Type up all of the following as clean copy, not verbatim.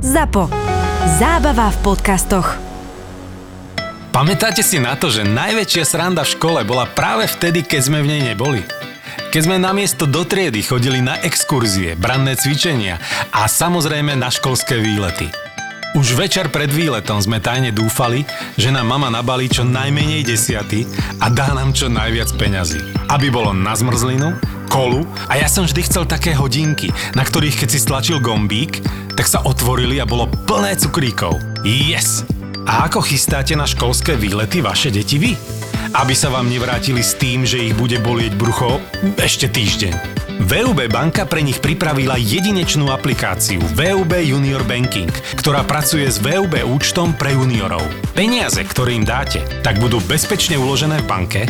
ZAPO. Zábava v podcastoch. Pamätáte si na to, že najväčšia sranda v škole bola práve vtedy, keď sme v nej neboli? Keď sme namiesto do triedy chodili na exkurzie, branné cvičenia a samozrejme na školské výlety. Už večer pred výletom sme tajne dúfali, že nám mama nabalí čo najmenej desiaty a dá nám čo najviac peňazí. Aby bolo na zmrzlinu, kolu a ja som vždy chcel také hodinky, na ktorých keď si stlačil gombík, tak sa otvorili a bolo plné cukríkov. Yes! A ako chystáte na školské výlety vaše deti vy? Aby sa vám nevrátili s tým, že ich bude bolieť brucho ešte týždeň. VÚB banka pre nich pripravila jedinečnú aplikáciu VÚB Junior Banking, ktorá pracuje s VÚB účtom pre juniorov. Peniaze, ktoré im dáte, tak budú bezpečne uložené v banke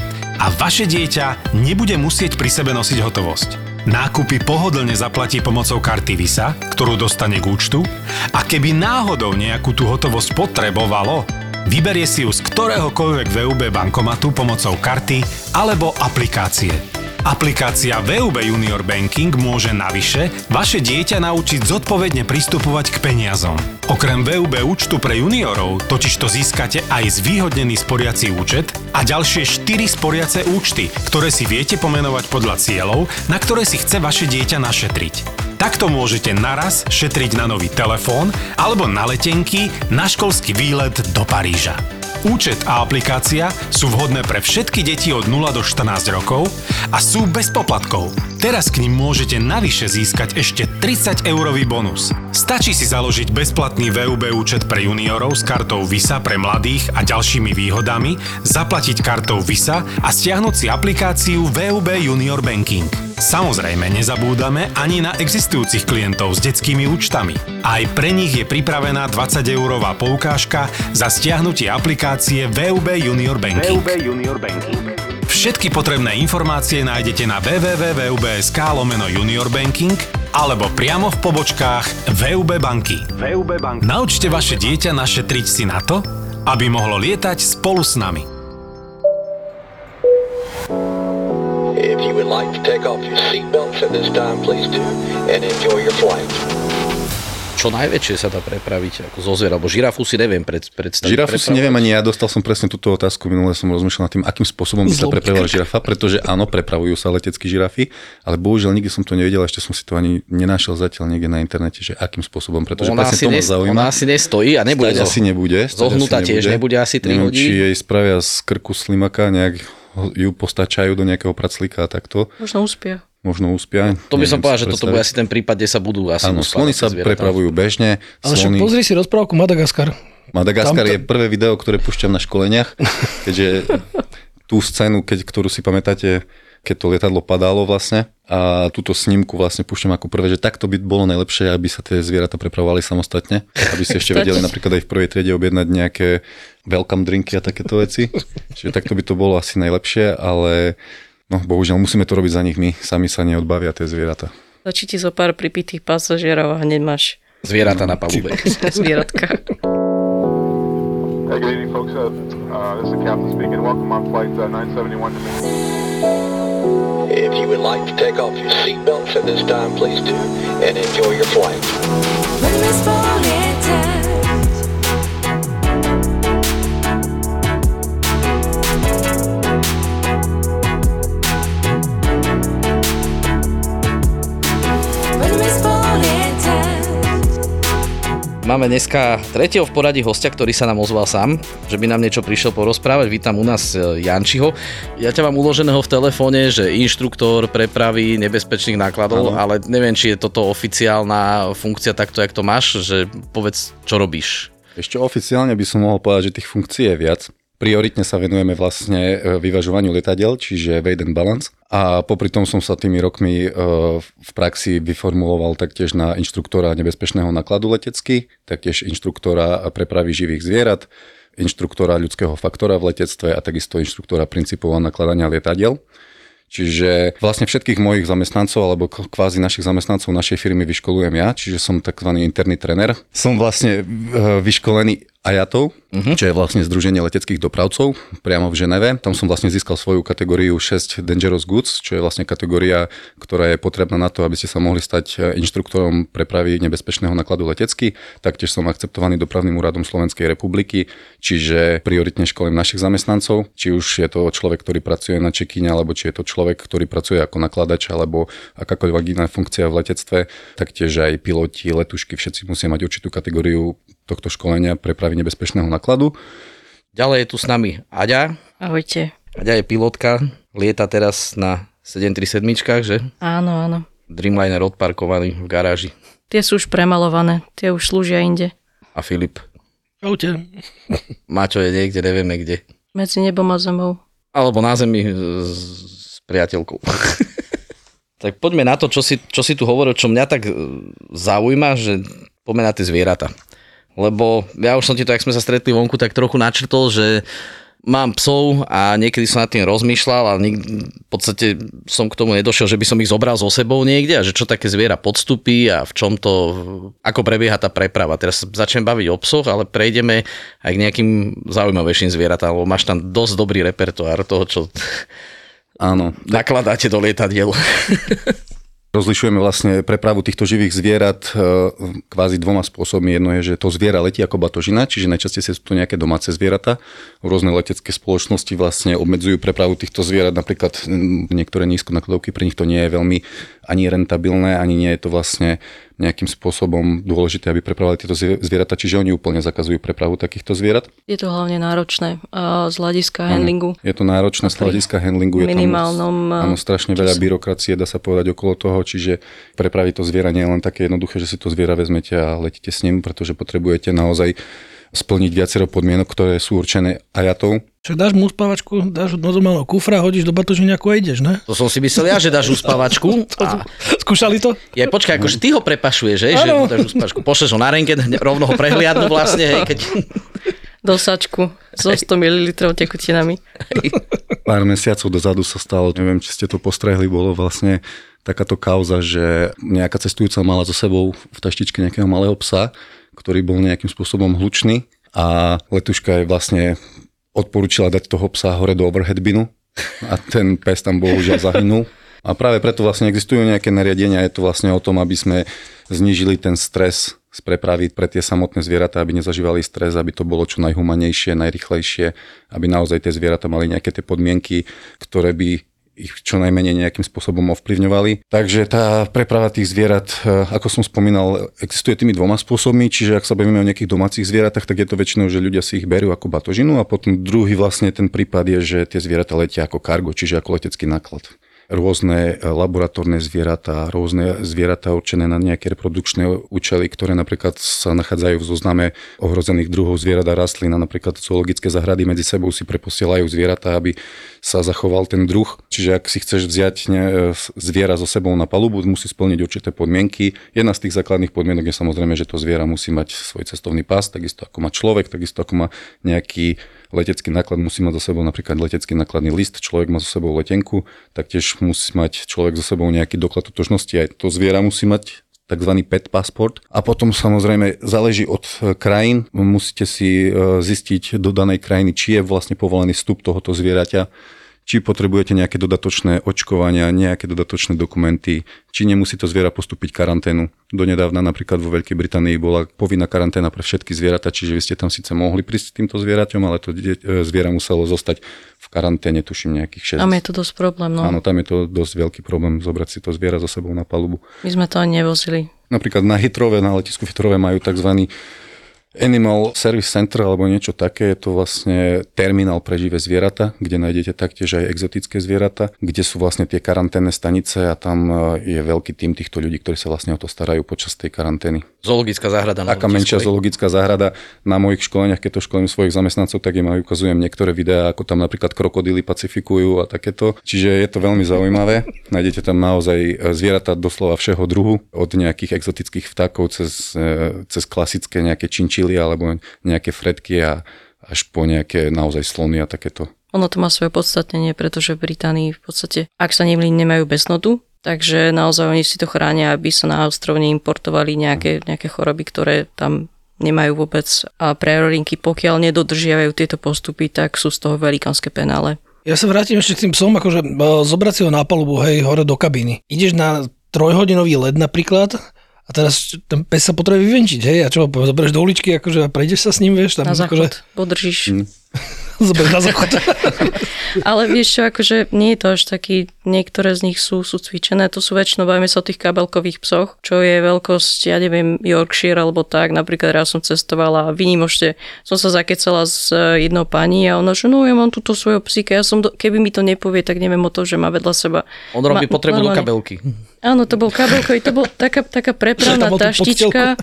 a vaše dieťa nebude musieť pri sebe nosiť hotovosť. Nákupy pohodlne zaplatí pomocou karty Visa, ktorú dostane k účtu, a keby náhodou nejakú tú hotovosť potrebovalo, vyberie si ju z ktoréhokoľvek VÚB bankomatu pomocou karty alebo aplikácie. Aplikácia VÚB Junior Banking môže navyše vaše dieťa naučiť zodpovedne pristupovať k peniazom. Okrem VÚB účtu pre juniorov totižto získate aj zvýhodnený sporiaci účet a ďalšie 4 sporiace účty, ktoré si viete pomenovať podľa cieľov, na ktoré si chce vaše dieťa našetriť. Takto môžete naraz šetriť na nový telefón alebo na letenky na školský výlet do Paríža. Účet a aplikácia sú vhodné pre všetky deti od 0 do 14 rokov a sú bez poplatkov. Teraz k nim môžete navyše získať ešte 30-eurový bonus. Stačí si založiť bezplatný VÚB účet pre juniorov s kartou Visa pre mladých a ďalšími výhodami, zaplatiť kartou Visa a stiahnuť si aplikáciu VÚB Junior Banking. Samozrejme, nezabúdame ani na existujúcich klientov s detskými účtami. Aj pre nich je pripravená 20-eurová poukážka za stiahnutie aplikácie VÚB Junior Banking. Všetky potrebné informácie nájdete na www.vub.sk/juniorbanking alebo priamo v pobočkách VÚB banky. Naučte vaše dieťa našetriť si na to, aby mohlo lietať spolu s nami. If you would like to take off your seatbelts at this time, please do, and enjoy your flight. Čo najväčšie sa dá prepraviť, ako zo zviera, bo žirafu si neviem predstaviť. Žirafu si neviem ani ja, dostal som presne túto otázku, minule som rozmýšľal nad tým, akým spôsobom by sa prepravila žirafa, pretože áno, prepravujú sa letecké žirafy, ale bohužiaľ nikdy som to nevedel, ešte som si to ani nenašiel zatiaľ niekde na internete, že akým spôsobom, pretože presne to ma zaujíma. Ona asi nestojí a nebude. Asi nebude. Zohnutá tiež nebude asi 3 hodiny. Či jej spravia z krku slimaka nejak, ju postačajú do nejakého praclíka a takto. Možno uspia. To by som povedal, že toto bude asi ten prípad, kde sa budú asi uspávať. Áno, slony sa prepravujú bežne. Ale však pozri si rozprávku Madagaskar. Madagaskar je prvé video, ktoré púšťam na školeniach, keďže tú scénu, ktorú si pamätáte, keď to lietadlo padalo vlastne a túto snímku vlastne púšťam ako prvé, že takto by bolo najlepšie, aby sa tie zvieratá prepravovali samostatne, aby ste ešte vedeli napríklad aj v prvej triede objednať nejaké welcome drinky a takéto veci. Čiže takto by to bolo asi najlepšie, ale no bohužiaľ musíme to robiť za nich my, sami sa neodbavia tie zvieratá. Stačí ti zo pár pripitých pasažierov a hneď máš zvieratá na palube. Zvieratka. Hey, good evening folks, this is the captain speaking, welcome on flight 971 to me. If you would like to take off your seatbelts at this time, please do, and enjoy your flight. Máme dneska tretieho v poradí hostia, ktorý sa nám ozval sám, že by nám niečo prišiel porozprávať. Vítam u nás Jančiho. Ja ťa mám uloženého v telefóne, že inštruktor prepravy nebezpečných nákladov, ale neviem, či je toto oficiálna funkcia takto, jak to máš, že povedz, čo robíš. Ešte oficiálne by som mohol povedať, že tých funkcií je viac. Prioritne sa venujeme vlastne vyvažovaniu lietadiel, čiže weight and balance. A popri tom som sa tými rokmi v praxi vyformuloval taktiež na inštruktora nebezpečného nákladu letecky, taktiež inštruktora prepravy živých zvierat, inštruktora ľudského faktora v letectve a takisto inštruktora princípov nakladania lietadiel. Čiže vlastne všetkých mojich zamestnancov alebo kvázi našich zamestnancov našej firmy vyškolujem ja, čiže som takzvaný interný trenér. Som vlastne vyškolený IATA, čo je vlastne Združenie leteckých dopravcov priamo v Ženeve. Tam som vlastne získal svoju kategóriu 6 Dangerous Goods, čo je vlastne kategória, ktorá je potrebná na to, aby ste sa mohli stať inštruktorom prepravy nebezpečného nákladu letecky. Taktiež som akceptovaný dopravným úradom Slovenskej republiky, čiže prioritne školím našich zamestnancov, či už je to človek, ktorý pracuje na check-ine, alebo či je to človek, ktorý pracuje ako nakladač alebo akákoľvek iná funkcia v letectve, taktiež aj piloti, letušky, všetci musia mať určitú kategóriu tohto školenia prepravy nebezpečného nákladu. Ďalej je tu s nami Aďa. Ahojte. Aďa je pilotka, lieta teraz na 737-čkách, že? Áno, áno. Dreamliner odparkovaný v garáži. Tie sú už premalované, tie už slúžia inde. A Filip? Ahojte. Maťo je niekde, nevieme kde. Medzi nebom a zemou. Alebo na zemi s priateľkou. Tak poďme na to, čo si tu hovoril, čo mňa tak zaujíma, že poďme na tie zvieratá. Lebo ja už som ti to, jak sme sa stretli vonku, tak trochu načrtol, že mám psov a niekedy som nad tým rozmýšľal a v podstate som k tomu nedošiel, že by som ich zobral so sebou niekde a že čo také zviera podstupí a v čom to, ako prebieha tá preprava. Teraz začnem baviť o psoch, ale prejdeme aj k nejakým zaujímavejším zvieratám, lebo máš tam dosť dobrý repertoár toho, čo... Áno. Nakladáte do lietadiel. Rozlišujeme vlastne prepravu týchto živých zvierat kvázi dvoma spôsobmi. Jedno je, že to zviera letí ako batožina, čiže najčastejšie sú tu nejaké domáce zvieratá. Rôzne letecké spoločnosti vlastne obmedzujú prepravu týchto zvierat. Napríklad niektoré nízkonakladovky, pre nich to nie je veľmi ani rentabilné, ani nie je to vlastne nejakým spôsobom dôležité, aby prepravovali tieto zvieratá, čiže oni úplne zakazujú prepravu takýchto zvierat. Je to hlavne náročné z hľadiska handlingu. Je to náročné z hľadiska handlingu. Minimálnom... Je tam áno, strašne veľa byrokracie, dá sa povedať, okolo toho. Čiže prepraviť to zviera nie je len také jednoduché, že si to zviera vezmete a letíte s ním, pretože potrebujete naozaj splniť viacero podmienok, ktoré sú určené IATA-tou. Čo dáš mu uspávačku, dáš do malého kufra, hodíš do batožiniaku a ideš, ne? To som si myslel ja, že dáš uspávačku. A... Skúšali to? Ja počkaj, akože ty ho prepašuješ, hej, že mu dáš uspávačku. Pošleš ho na renken, rovno ho prehliadnu vlastne, hej, keď... Do sačku so 100 ml tekutinami. Pár mesiacov dozadu sa stalo, neviem, či ste to postrehli, bolo vlastne takáto kauza, že nejaká cestujúca mala so sebou v taštičke nejakého malého psa, ktorý bol nejakým spôsobom hlučný a letuška jej vlastne odporúčila dať toho psa hore do overhead binu a ten pes tam bohužiaľ zahynul. A práve preto vlastne existujú nejaké nariadenia, je to vlastne o tom, aby sme znížili ten stres z prepravy pre tie samotné zvieratá, aby nezažívali stres, aby to bolo čo najhumanejšie, najrychlejšie, aby naozaj tie zvieratá mali nejaké tie podmienky, ktoré by ich čo najmenej nejakým spôsobom ovplyvňovali. Takže tá preprava tých zvierat, ako som spomínal, existuje tými dvoma spôsobmi, čiže ak sa bavíme o nejakých domácich zvieratách, tak je to väčšinou, že ľudia si ich berú ako batožinu a potom druhý vlastne ten prípad je, že tie zvieratá letia ako kargo, čiže ako letecký náklad. Rôzne laboratórne zvieratá, rôzne zvieratá určené na nejaké reprodukčné účely, ktoré napríklad sa nachádzajú v zozname ohrozených druhov zvierat a rastlín, a napríklad zoologické záhrady medzi sebou si preposielajú zvieratá, aby sa zachoval ten druh. Čiže ak si chceš vziať zviera so sebou na palubu, musí splniť určité podmienky. Jedna z tých základných podmienok je samozrejme, že to zviera musí mať svoj cestovný pás, takisto ako má človek, takisto ako má nejaký letecký náklad, musí mať so sebou napríklad letecký nákladný list, človek má so sebou letenku, taktiež musí mať človek so sebou nejaký doklad totožnosti, aj to zviera musí mať takzvaný pet passport. A potom samozrejme záleží od krajín, musíte si zistiť do danej krajiny, či je vlastne povolený vstup tohoto zvieraťa, či potrebujete nejaké dodatočné očkovania, nejaké dodatočné dokumenty, či nemusí to zviera postúpiť karanténu. Donedávna napríklad vo Veľkej Británii bola povinná karanténa pre všetky zvieratá, čiže vy ste tam síce mohli prísť s týmto zvieraťom, ale to zviera muselo zostať v karanténe, tuším nejakých 6. Tam je to dosť problém, no. Áno, tam je to dosť veľký problém zobrať si to zviera so sebou na palubu. My sme to ani nevozili. Napríklad na Heathrove, na letisku Heathrove majú tzv. Animal Service Center alebo niečo také, je to vlastne terminál pre živé zvieratá, kde nájdete taktiež aj exotické zvieratá, kde sú vlastne tie karanténne stanice a tam je veľký tím týchto ľudí, ktorí sa vlastne o to starajú počas tej karantény. Zoologická záhrada. Taká menšia zoologická záhrada. Na mojich školeniach, keď to školím svojich zamestnancov, tak im aj ukazujem niektoré videá, ako tam napríklad krokodíly pacifikujú a takéto. Čiže je to veľmi zaujímavé. Nájdete tam naozaj zvieratá doslova všeho druhu, od nejakých exotických vtákov cez klasické nejaké činčiny alebo nejaké fredky a až po nejaké naozaj slony a takéto. Ono to má svoje podstatnenie, pretože v Británii v podstate, ak sa nemýlim, nemajú besnotu, takže naozaj oni si to chránia, aby sa na ostrov neimportovali nejaké choroby, ktoré tam nemajú vôbec prerovinky, pokiaľ nedodržiavajú tieto postupy, tak sú z toho velikánske penále. Ja sa vrátim ešte k tým psom, akože zobrať si ho na palubu, hej, hore do kabíny. Ideš na trojhodinový led napríklad a teraz ten pes sa potrebuje vyvenčiť, hej, a čo ho zoberieš do uličky, akože prejdeš sa s ním, vieš? Tam, na záchod, akože... podržíš. Zoberieš na záchod. Ale vieš čo, akože nie je to až taký, niektoré z nich sú cvičené, to sú väčšinou, bavíme sa o tých kabelkových psoch, čo je veľkosť, ja neviem, Yorkshire alebo tak, napríklad raz som cestovala a výnimočne som sa zakecala s jednou pani a ona, že no ja mám túto svojho psíka, ja som, keby mi to nepovie, tak neviem o to, že má vedľa seba. On robí potrebnú kabelky. Áno, to bol kabelkový, to bol taká prepravná taštička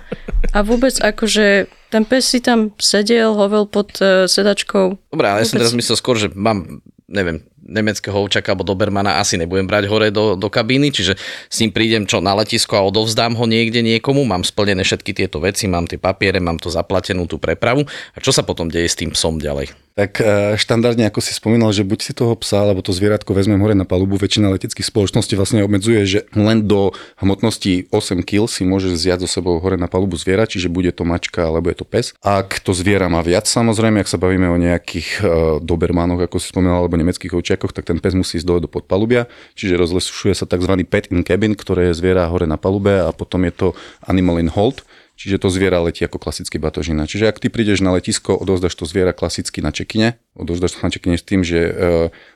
a vôbec akože... Ten pes si tam sedel, hovel pod sedačkou. Dobre, ale ja som teraz myslel skôr, že mám, neviem, nemeckého ovčaka alebo dobermana asi nebudem brať hore do kabíny, čiže s ním prídem čo na letisko a odovzdám ho niekde niekomu, mám splnené všetky tieto veci, mám tie papiere, mám to zaplatenú tú prepravu. A čo sa potom deje s tým psom ďalej? Tak štandardne, ako si spomínal, že buď si toho psa, alebo to zvieratko vezmem hore na palubu, väčšina leteckých spoločností vlastne obmedzuje, že len do hmotnosti 8 kg si môžeš zjať so sebou hore na palubu zviera, čiže bude to mačka alebo je to pes. Ak to zviera má viac, samozrejme, ak sa bavíme o nejakých dobermanoch, ako si spomínal, alebo nemeckých ovčiakoch, tak ten pes musí ísť dole do podpalubia, čiže rozlišuje sa tzv. Pet in cabin, ktoré je zviera hore na palube a potom je to animal in hold. Čiže to zviera letí ako klasický batožina. Čiže ak ty prídeš na letisko, odovzdaš to zviera klasicky na check-ine, odovzdaš to na check-ine s tým, že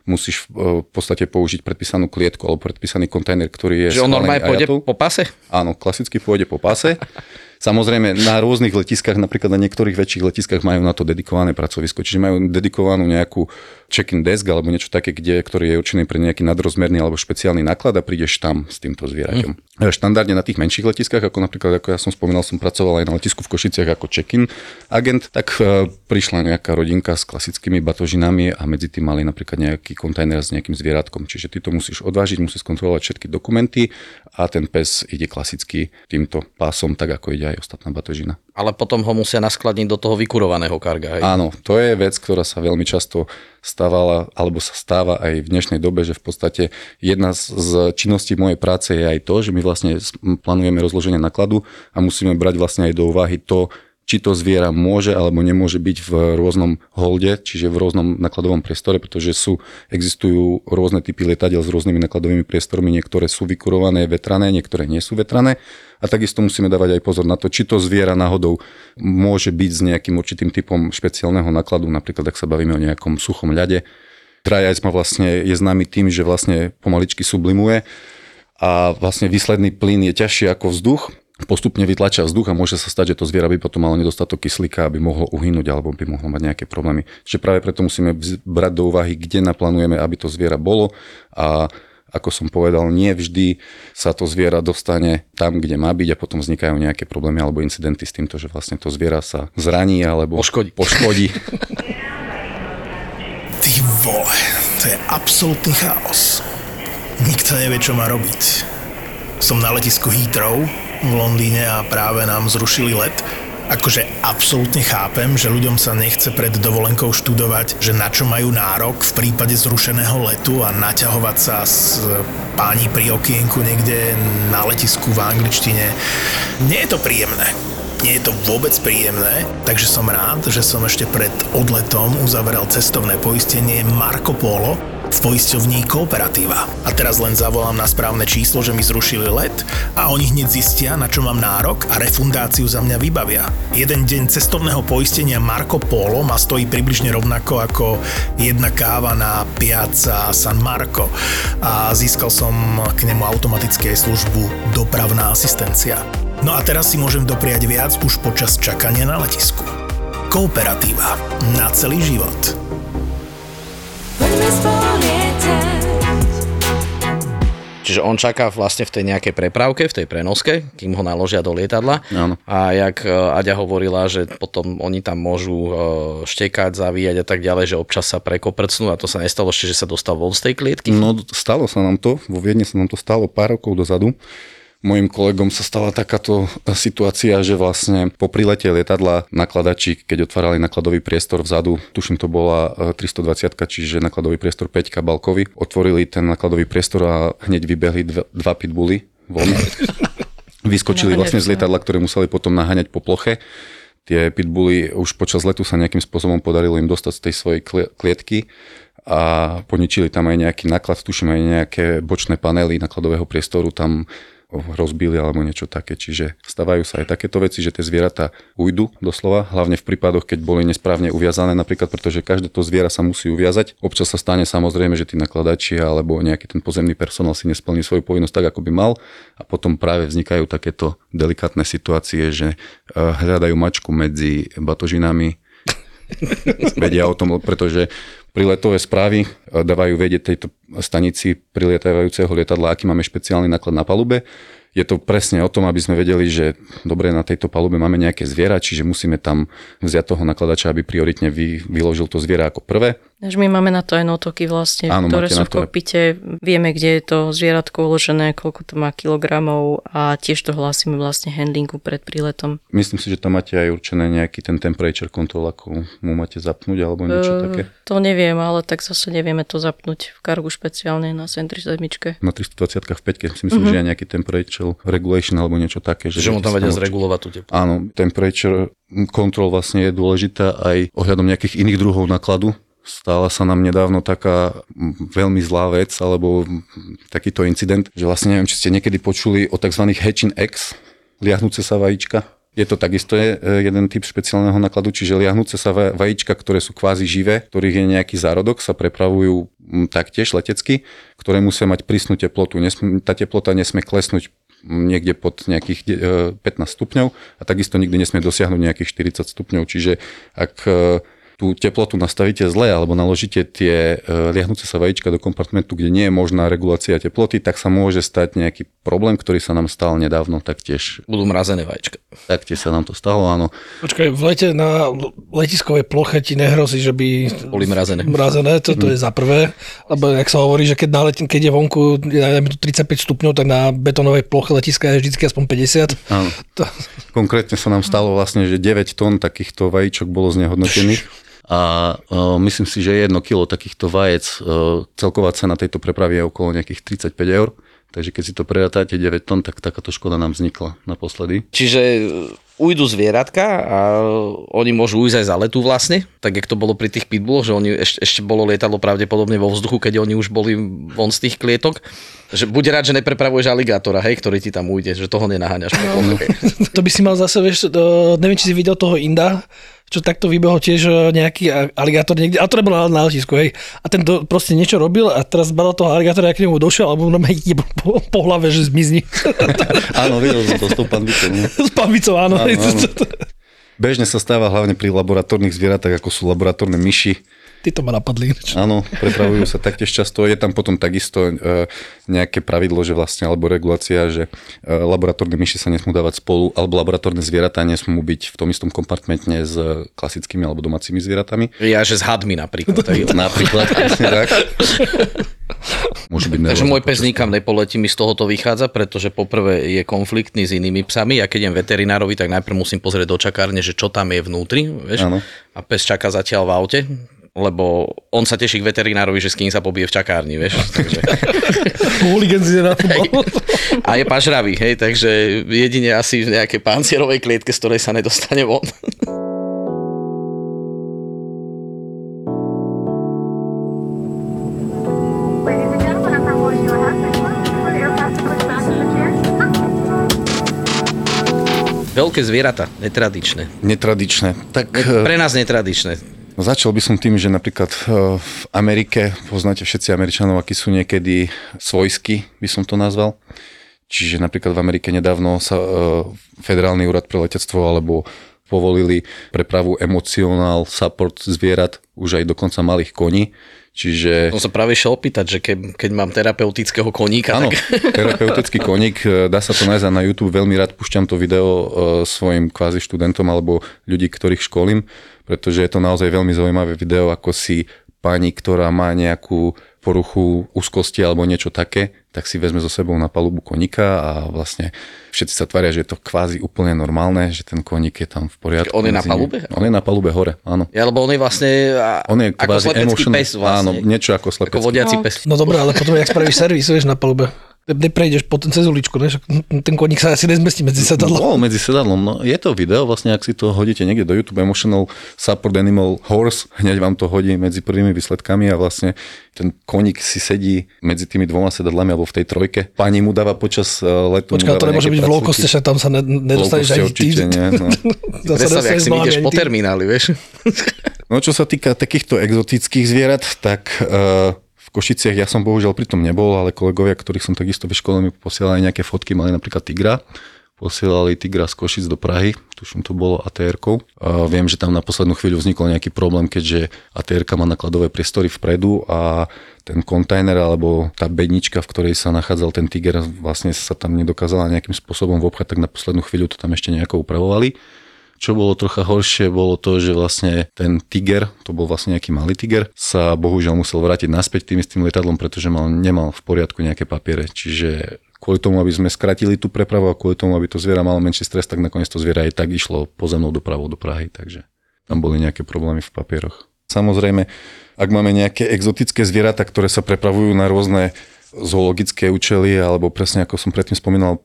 musíš v podstate použiť predpísanú klietku alebo predpísaný kontajner, ktorý je... Že on normálne pôjde po páse? Áno, klasicky pôjde po páse. Samozrejme, na rôznych letiskách, napríklad na niektorých väčších letiskách majú na to dedikované pracovisko, čiže majú dedikovanú nejakú check-in desk alebo niečo také, ktorý je určený pre nejaký nadrozmerný alebo špeciálny náklad a prídeš tam s týmto zvieraťom. Štandardne na tých menších letiskách, ako napríklad, ako ja som spomínal, som pracoval aj na letisku v Košiciach ako check-in agent, tak prišla nejaká rodinka s klasickými batožinami a medzi tým mali napríklad nejaký kontajner s nejakým zvieratkom, čiže ty to musíš odvážiť, musíš kontrolovať všetky dokumenty a ten pes ide klasicky týmto pásom, tak ako ide aj ostatná batožina. Ale potom ho musia naskladniť do toho vykurovaného karga. Hej? Áno, to je vec, ktorá sa veľmi často stávala, alebo sa stáva aj v dnešnej dobe, že v podstate jedna z činností mojej práce je aj to, že my vlastne plánujeme rozloženie nákladu a musíme brať vlastne aj do úvahy to, či to zviera môže alebo nemôže byť v rôznom holde, čiže v rôznom nakladovom priestore, pretože existujú rôzne typy lietadiel s rôznymi nakladovými priestormi, niektoré sú vykurované, vetrané, niektoré nie sú vetrané. A takisto musíme dávať aj pozor na to, či to zviera náhodou môže byť s nejakým určitým typom špeciálneho nakladu, napríklad ak sa bavíme o nejakom suchom ľade. Dry ice vlastne je známy tým, že vlastne pomaličky sublimuje a vlastne výsledný plyn je ťažší ako vzduch. Postupne vytlačia vzduch a môže sa stať, že to zviera by potom malo nedostatok kyslíka, aby mohlo uhynúť alebo by mohlo mať nejaké problémy. Čiže práve preto musíme brať do úvahy, kde naplánujeme, aby to zviera bolo a ako som povedal, nie vždy sa to zviera dostane tam, kde má byť a potom vznikajú nejaké problémy alebo incidenty s týmto, že vlastne to zviera sa zraní alebo poškodí. Ty vole, to je absolútny chaos. Nikto nevie, čo má robiť. Som na letisku Heathrow v Londýne a práve nám zrušili let. Akože absolútne chápem, že ľuďom sa nechce pred dovolenkou študovať, že na čo majú nárok v prípade zrušeného letu a naťahovať sa s páni pri okienku niekde na letisku v angličtine. Nie je to príjemné. Nie je to vôbec príjemné, takže som rád, že som ešte pred odletom uzavrel cestovné poistenie Marco Polo v poisťovni Kooperativa. A teraz len zavolám na správne číslo, že mi zrušili let a oni hneď zistia, na čo mám nárok a refundáciu za mňa vybavia. Jeden deň cestovného poistenia Marco Polo ma stojí približne rovnako ako jedna káva na Piazza San Marco a získal som k nemu automaticky aj službu dopravná asistencia. No a teraz si môžem dopriať viac už počas čakania na letisku. Kooperatíva. Na celý život. Čiže on čaká vlastne v tej nejakej prepravke, v tej prenoske, kým ho naložia do lietadla. Áno. A jak Aďa hovorila, že potom oni tam môžu štekať, zavíjať a tak ďalej, že občas sa prekoprcnú a to sa nestalo ešte, že sa dostal von z tej klietky? No stalo sa nám to, vo Viedni sa nám to stalo pár rokov dozadu. Mojím kolegom sa stala takáto situácia, že vlastne po prilete lietadla nakladači, keď otvárali nakladový priestor vzadu, tuším to bola 320, čiže nakladový priestor 5 balkový, otvorili ten nakladový priestor a hneď vybehli dva pitbully von. Vyskočili vlastne z lietadla, ktoré museli potom naháňať po ploche. Tie pitbully už počas letu sa nejakým spôsobom podarilo im dostať z tej svojej klietky a poničili tam aj nejaký náklad, tuším aj nejaké bočné panely nákladového priestoru tam rozbili alebo niečo také. Čiže stávajú sa aj takéto veci, že tie zvieratá ujdu doslova, hlavne v prípadoch, keď boli nesprávne uviazané, napríklad, pretože každé to zviera sa musí uviazať. Občas sa stane samozrejme, že tí nakladači alebo nejaký ten pozemný personál si nesplní svoju povinnosť tak, ako by mal, a potom práve vznikajú takéto delikátne situácie, že hľadajú mačku medzi batožinami. Vedia o tom, pretože priletové správy dávajú vedieť tejto stanici prilietajúceho lietadla, aký máme špeciálny náklad na palube. Je to presne o tom, aby sme vedeli, že dobre, na tejto palube máme nejaké zviera, čiže musíme tam vziať toho nakladača, aby prioritne vyložil to zviera ako prvé. Až my máme na to aj notoky vlastne, áno, ktoré sú v kokpite, vieme, kde je to zvieratko uložené, koľko to má kilogramov a tiež to hlásime vlastne handlingu pred príletom. Myslím si, že tam máte aj určené nejaký ten temperature control, ako mu máte zapnúť alebo niečo také. To neviem, ale tak zase nevieme to zapnúť v kargu špeciálne na 737. Na 320-kách v 5-ke si myslím, že je nejaký temperature regulation alebo niečo také. Že on tam vedia zregulovať tú teplotu. Áno, temperature control vlastne je dôležitá aj ohľadom nejakých iných druhov nákladu. Stala sa nám nedávno taká veľmi zlá vec, alebo takýto incident, že vlastne neviem, či ste niekedy počuli o tzv. Hatching eggs, liahnúce sa vajíčka. Je to takisto jeden typ špeciálneho nákladu, čiže liahnúce sa vajíčka, ktoré sú kvázi živé, ktorých je nejaký zárodok, sa prepravujú taktiež letecky, ktoré musia mať prísnu teplotu. Tá teplota nesmie klesnúť niekde pod nejakých 15 stupňov a takisto nikdy nesmie dosiahnuť nejakých 40 stupňov. Čiže ak tú teplotu nastavíte zle alebo naložíte tie liahnúce sa vajíčka do kompartmentu, kde nie je možná regulácia teploty, tak sa môže stať nejaký problém, ktorý sa nám stal nedávno, taktiež. Budú mrazené vajíčka. Taktiež sa nám to stalo, áno. Počkaj, v lete na letiskovej ploche ti nehrozí, že by boli mrazené. Mrazené, to je za prvé, lebo jak sa hovorí, že keď je vonku 35 stupňov, tak na betonovej ploche letiska je vždycky aspoň 50. Áno. Konkrétne sa nám stalo vlastne, že 9 tón takýchto vajíčok bolo znehodnotených. A myslím si, že 1 kilo takýchto vajec, celková cena tejto prepravy je okolo nejakých 35 €, takže keď si to prerátate 9 tón, tak takáto škoda nám vznikla naposledy. Čiže ujdu zvieratka a oni môžu ujsť aj za letu vlastne, tak jak to bolo pri tých pitbulloch, že oni ešte bolo lietadlo pravdepodobne vo vzduchu, keď oni už boli von z tých klietok. Že bude rád, že neprepravuješ aligátora, hej, ktorý ti tam ujde, že toho nenaháňaš. No, to by si mal zase, vieš, neviem, či si videl toho Inda, čo takto vybehol tiež nejaký aligátor niekde, ale to nebolo na letisku, hej. A ten proste niečo robil a teraz zbadal toho aligátora, keď k nemu došiel, alebo normálne jebol po hlave, že zmizni. Áno, videl som to s tou panvicou. S panvicou, áno. Bežne sa stáva hlavne pri laboratórnych zvieratách, ako sú laboratórne myši. Títo ma napadli. Áno, prepravujú sa taktiež často. Je tam potom takisto nejaké pravidlo, že vlastne, alebo regulácia, že laboratórne myši sa nesmú dávať spolu, alebo laboratórne zvieratá nesmú byť v tom istom kompartmente s klasickými alebo domácimi zvieratami. Ja, že s hadmi napríklad. Napríklad, presne tak. Takže môj pes nikam nepoletí, mi z toho to vychádza, pretože poprvé je konfliktný s inými psami. Ja keď idem veterinárovi, tak najprv musím pozrieť do čakárne, že čo tam je vnútri, vieš? A pes čaká zatiaľ v aute, lebo on sa teší k veterinárovi, že s kým sa pobije v čakárni, vieš. Takže a je pažravý, hej, takže jedine asi v nejakej pancierovej klietke, z ktorej sa nedostane von. Veľké zvieratá, netradičné. Netradičné. Tak pre nás netradičné. Začal by som tým, že napríklad v Amerike, poznáte všetci Američanov, akí sú niekedy svojskí, by som to nazval. Čiže napríklad v Amerike nedávno sa Federálny úrad pre letectvo alebo povolili prepravu emotional support zvierat, už aj dokonca malých koní. Čiže som sa práve šiel opýtať, že keď mám terapeutického koníka. Áno, tak terapeutický koník, dá sa to nájsť na YouTube, veľmi rád púšťam to video svojim kvázi študentom alebo ľudí, ktorých školím, pretože je to naozaj veľmi zaujímavé video, ako si pani, ktorá má nejakú poruchu úzkosti alebo niečo také, tak si vezme so sebou na palubu koníka a vlastne všetci sa tvária, že je to kvázi úplne normálne, že ten koník je tam v poriadku. On je na palube? On je na palube hore, áno. Ja, lebo on je vlastne on je ako slepecký pes vlastne. Áno, niečo ako slepecký. Ako vodiaci pes. No dobré, ale potom jak spravíš servis, vieš, na palube. Neprejdeš potom cez uličku, než ten koník sa asi nezmestí medzi sedadlom. No, medzi sedadlom. No, je to video, vlastne ak si to hodíte niekde do YouTube, Emotional Support Animal Horse, hneď vám to hodí medzi prvými výsledkami a vlastne ten koník si sedí medzi tými dvoma sedadlami alebo v tej trojke. Pani mu dáva počas letu. Počkaj, to nemôže byť v low coste, však tam sa nedostaneš ani ty. No. Predstav, ak si ideš po termináli, vieš. No čo sa týka takýchto exotických zvierat, tak... V Košiciach ja som bohužiaľ pri tom nebol, ale kolegovia, ktorých som takisto v škole, mi posielali nejaké fotky, mali napríklad tigra. Posielali tigra z Košic do Prahy, tuším to bolo ATR-kou. Viem, že tam na poslednú chvíľu vznikol nejaký problém, keďže ATR-ka má nakladové priestory vpredu a ten kontajner alebo tá bednička, v ktorej sa nachádzal ten tiger, vlastne sa tam nedokázala nejakým spôsobom vopchať, tak na poslednú chvíľu to tam ešte nejako upravovali. Čo bolo trocha horšie, bolo to, že vlastne ten tiger, to bol vlastne nejaký malý tiger, sa bohužiaľ musel vrátiť naspäť tým istým lietadlom, pretože nemal v poriadku nejaké papiere. Čiže kvôli tomu, aby sme skratili tú prepravu a kvôli tomu, aby to zviera malo menší stres, tak nakoniec to zviera aj tak išlo pozemnou dopravou do Prahy, takže tam boli nejaké problémy v papieroch. Samozrejme, ak máme nejaké exotické zvieratá, ktoré sa prepravujú na rôzne zoologické účely, alebo presne ako som predtým spomínal,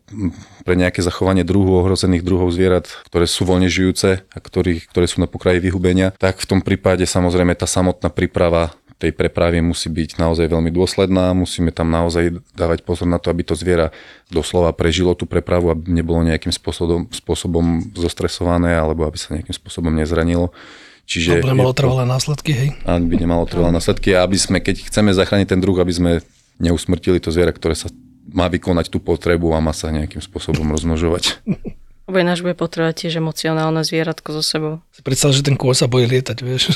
pre nejaké zachovanie druhu, ohrozených druhov zvierat, ktoré sú voľne žijúce a ktoré sú na pokraji vyhubenia, tak v tom prípade samozrejme tá samotná príprava tej prepravy musí byť naozaj veľmi dôsledná, musíme tam naozaj dávať pozor na to, aby to zviera doslova prežilo tú prepravu, aby nebolo nejakým spôsobom zostresované, alebo aby sa nejakým spôsobom nezranilo. Čiže aby nemalo trvalé následky, hej? Aby nemalo trvalé následky a aby sme, keď chceme zachrániť ten druh, aby sme neusmrtili to zviera, ktoré sa má vykonať tú potrebu a má sa nejakým spôsobom rozmnožovať. Lebo ináč bude potrebovať tiež emocionálne zvieratko so sebou. Si predstav, že ten kôň sa bojí lietať, vieš.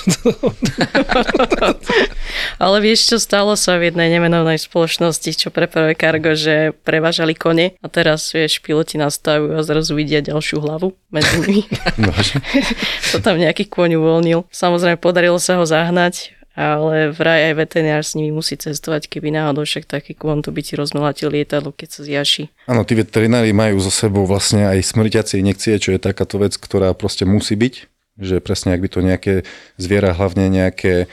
Ale vieš, čo stalo sa v jednej nemenovnej spoločnosti, čo prepravuje kargo, že prevážali kone a teraz, vieš, piloti nastavujú a zrazu vidia ďalšiu hlavu medzi nimi. To tam nejaký kôň uvoľnil. Samozrejme, podarilo sa ho zahnať, ale vraj aj veterinár s nimi musí cestovať, keby náhodou však taký kvon to by ti rozmelatil lietadlo, keď sa zjaší. Áno, tí veterinári majú za sebou vlastne aj smrťacie injekcie, čo je takáto vec, ktorá proste musí byť, že presne ak by to nejaké zviera, hlavne nejaké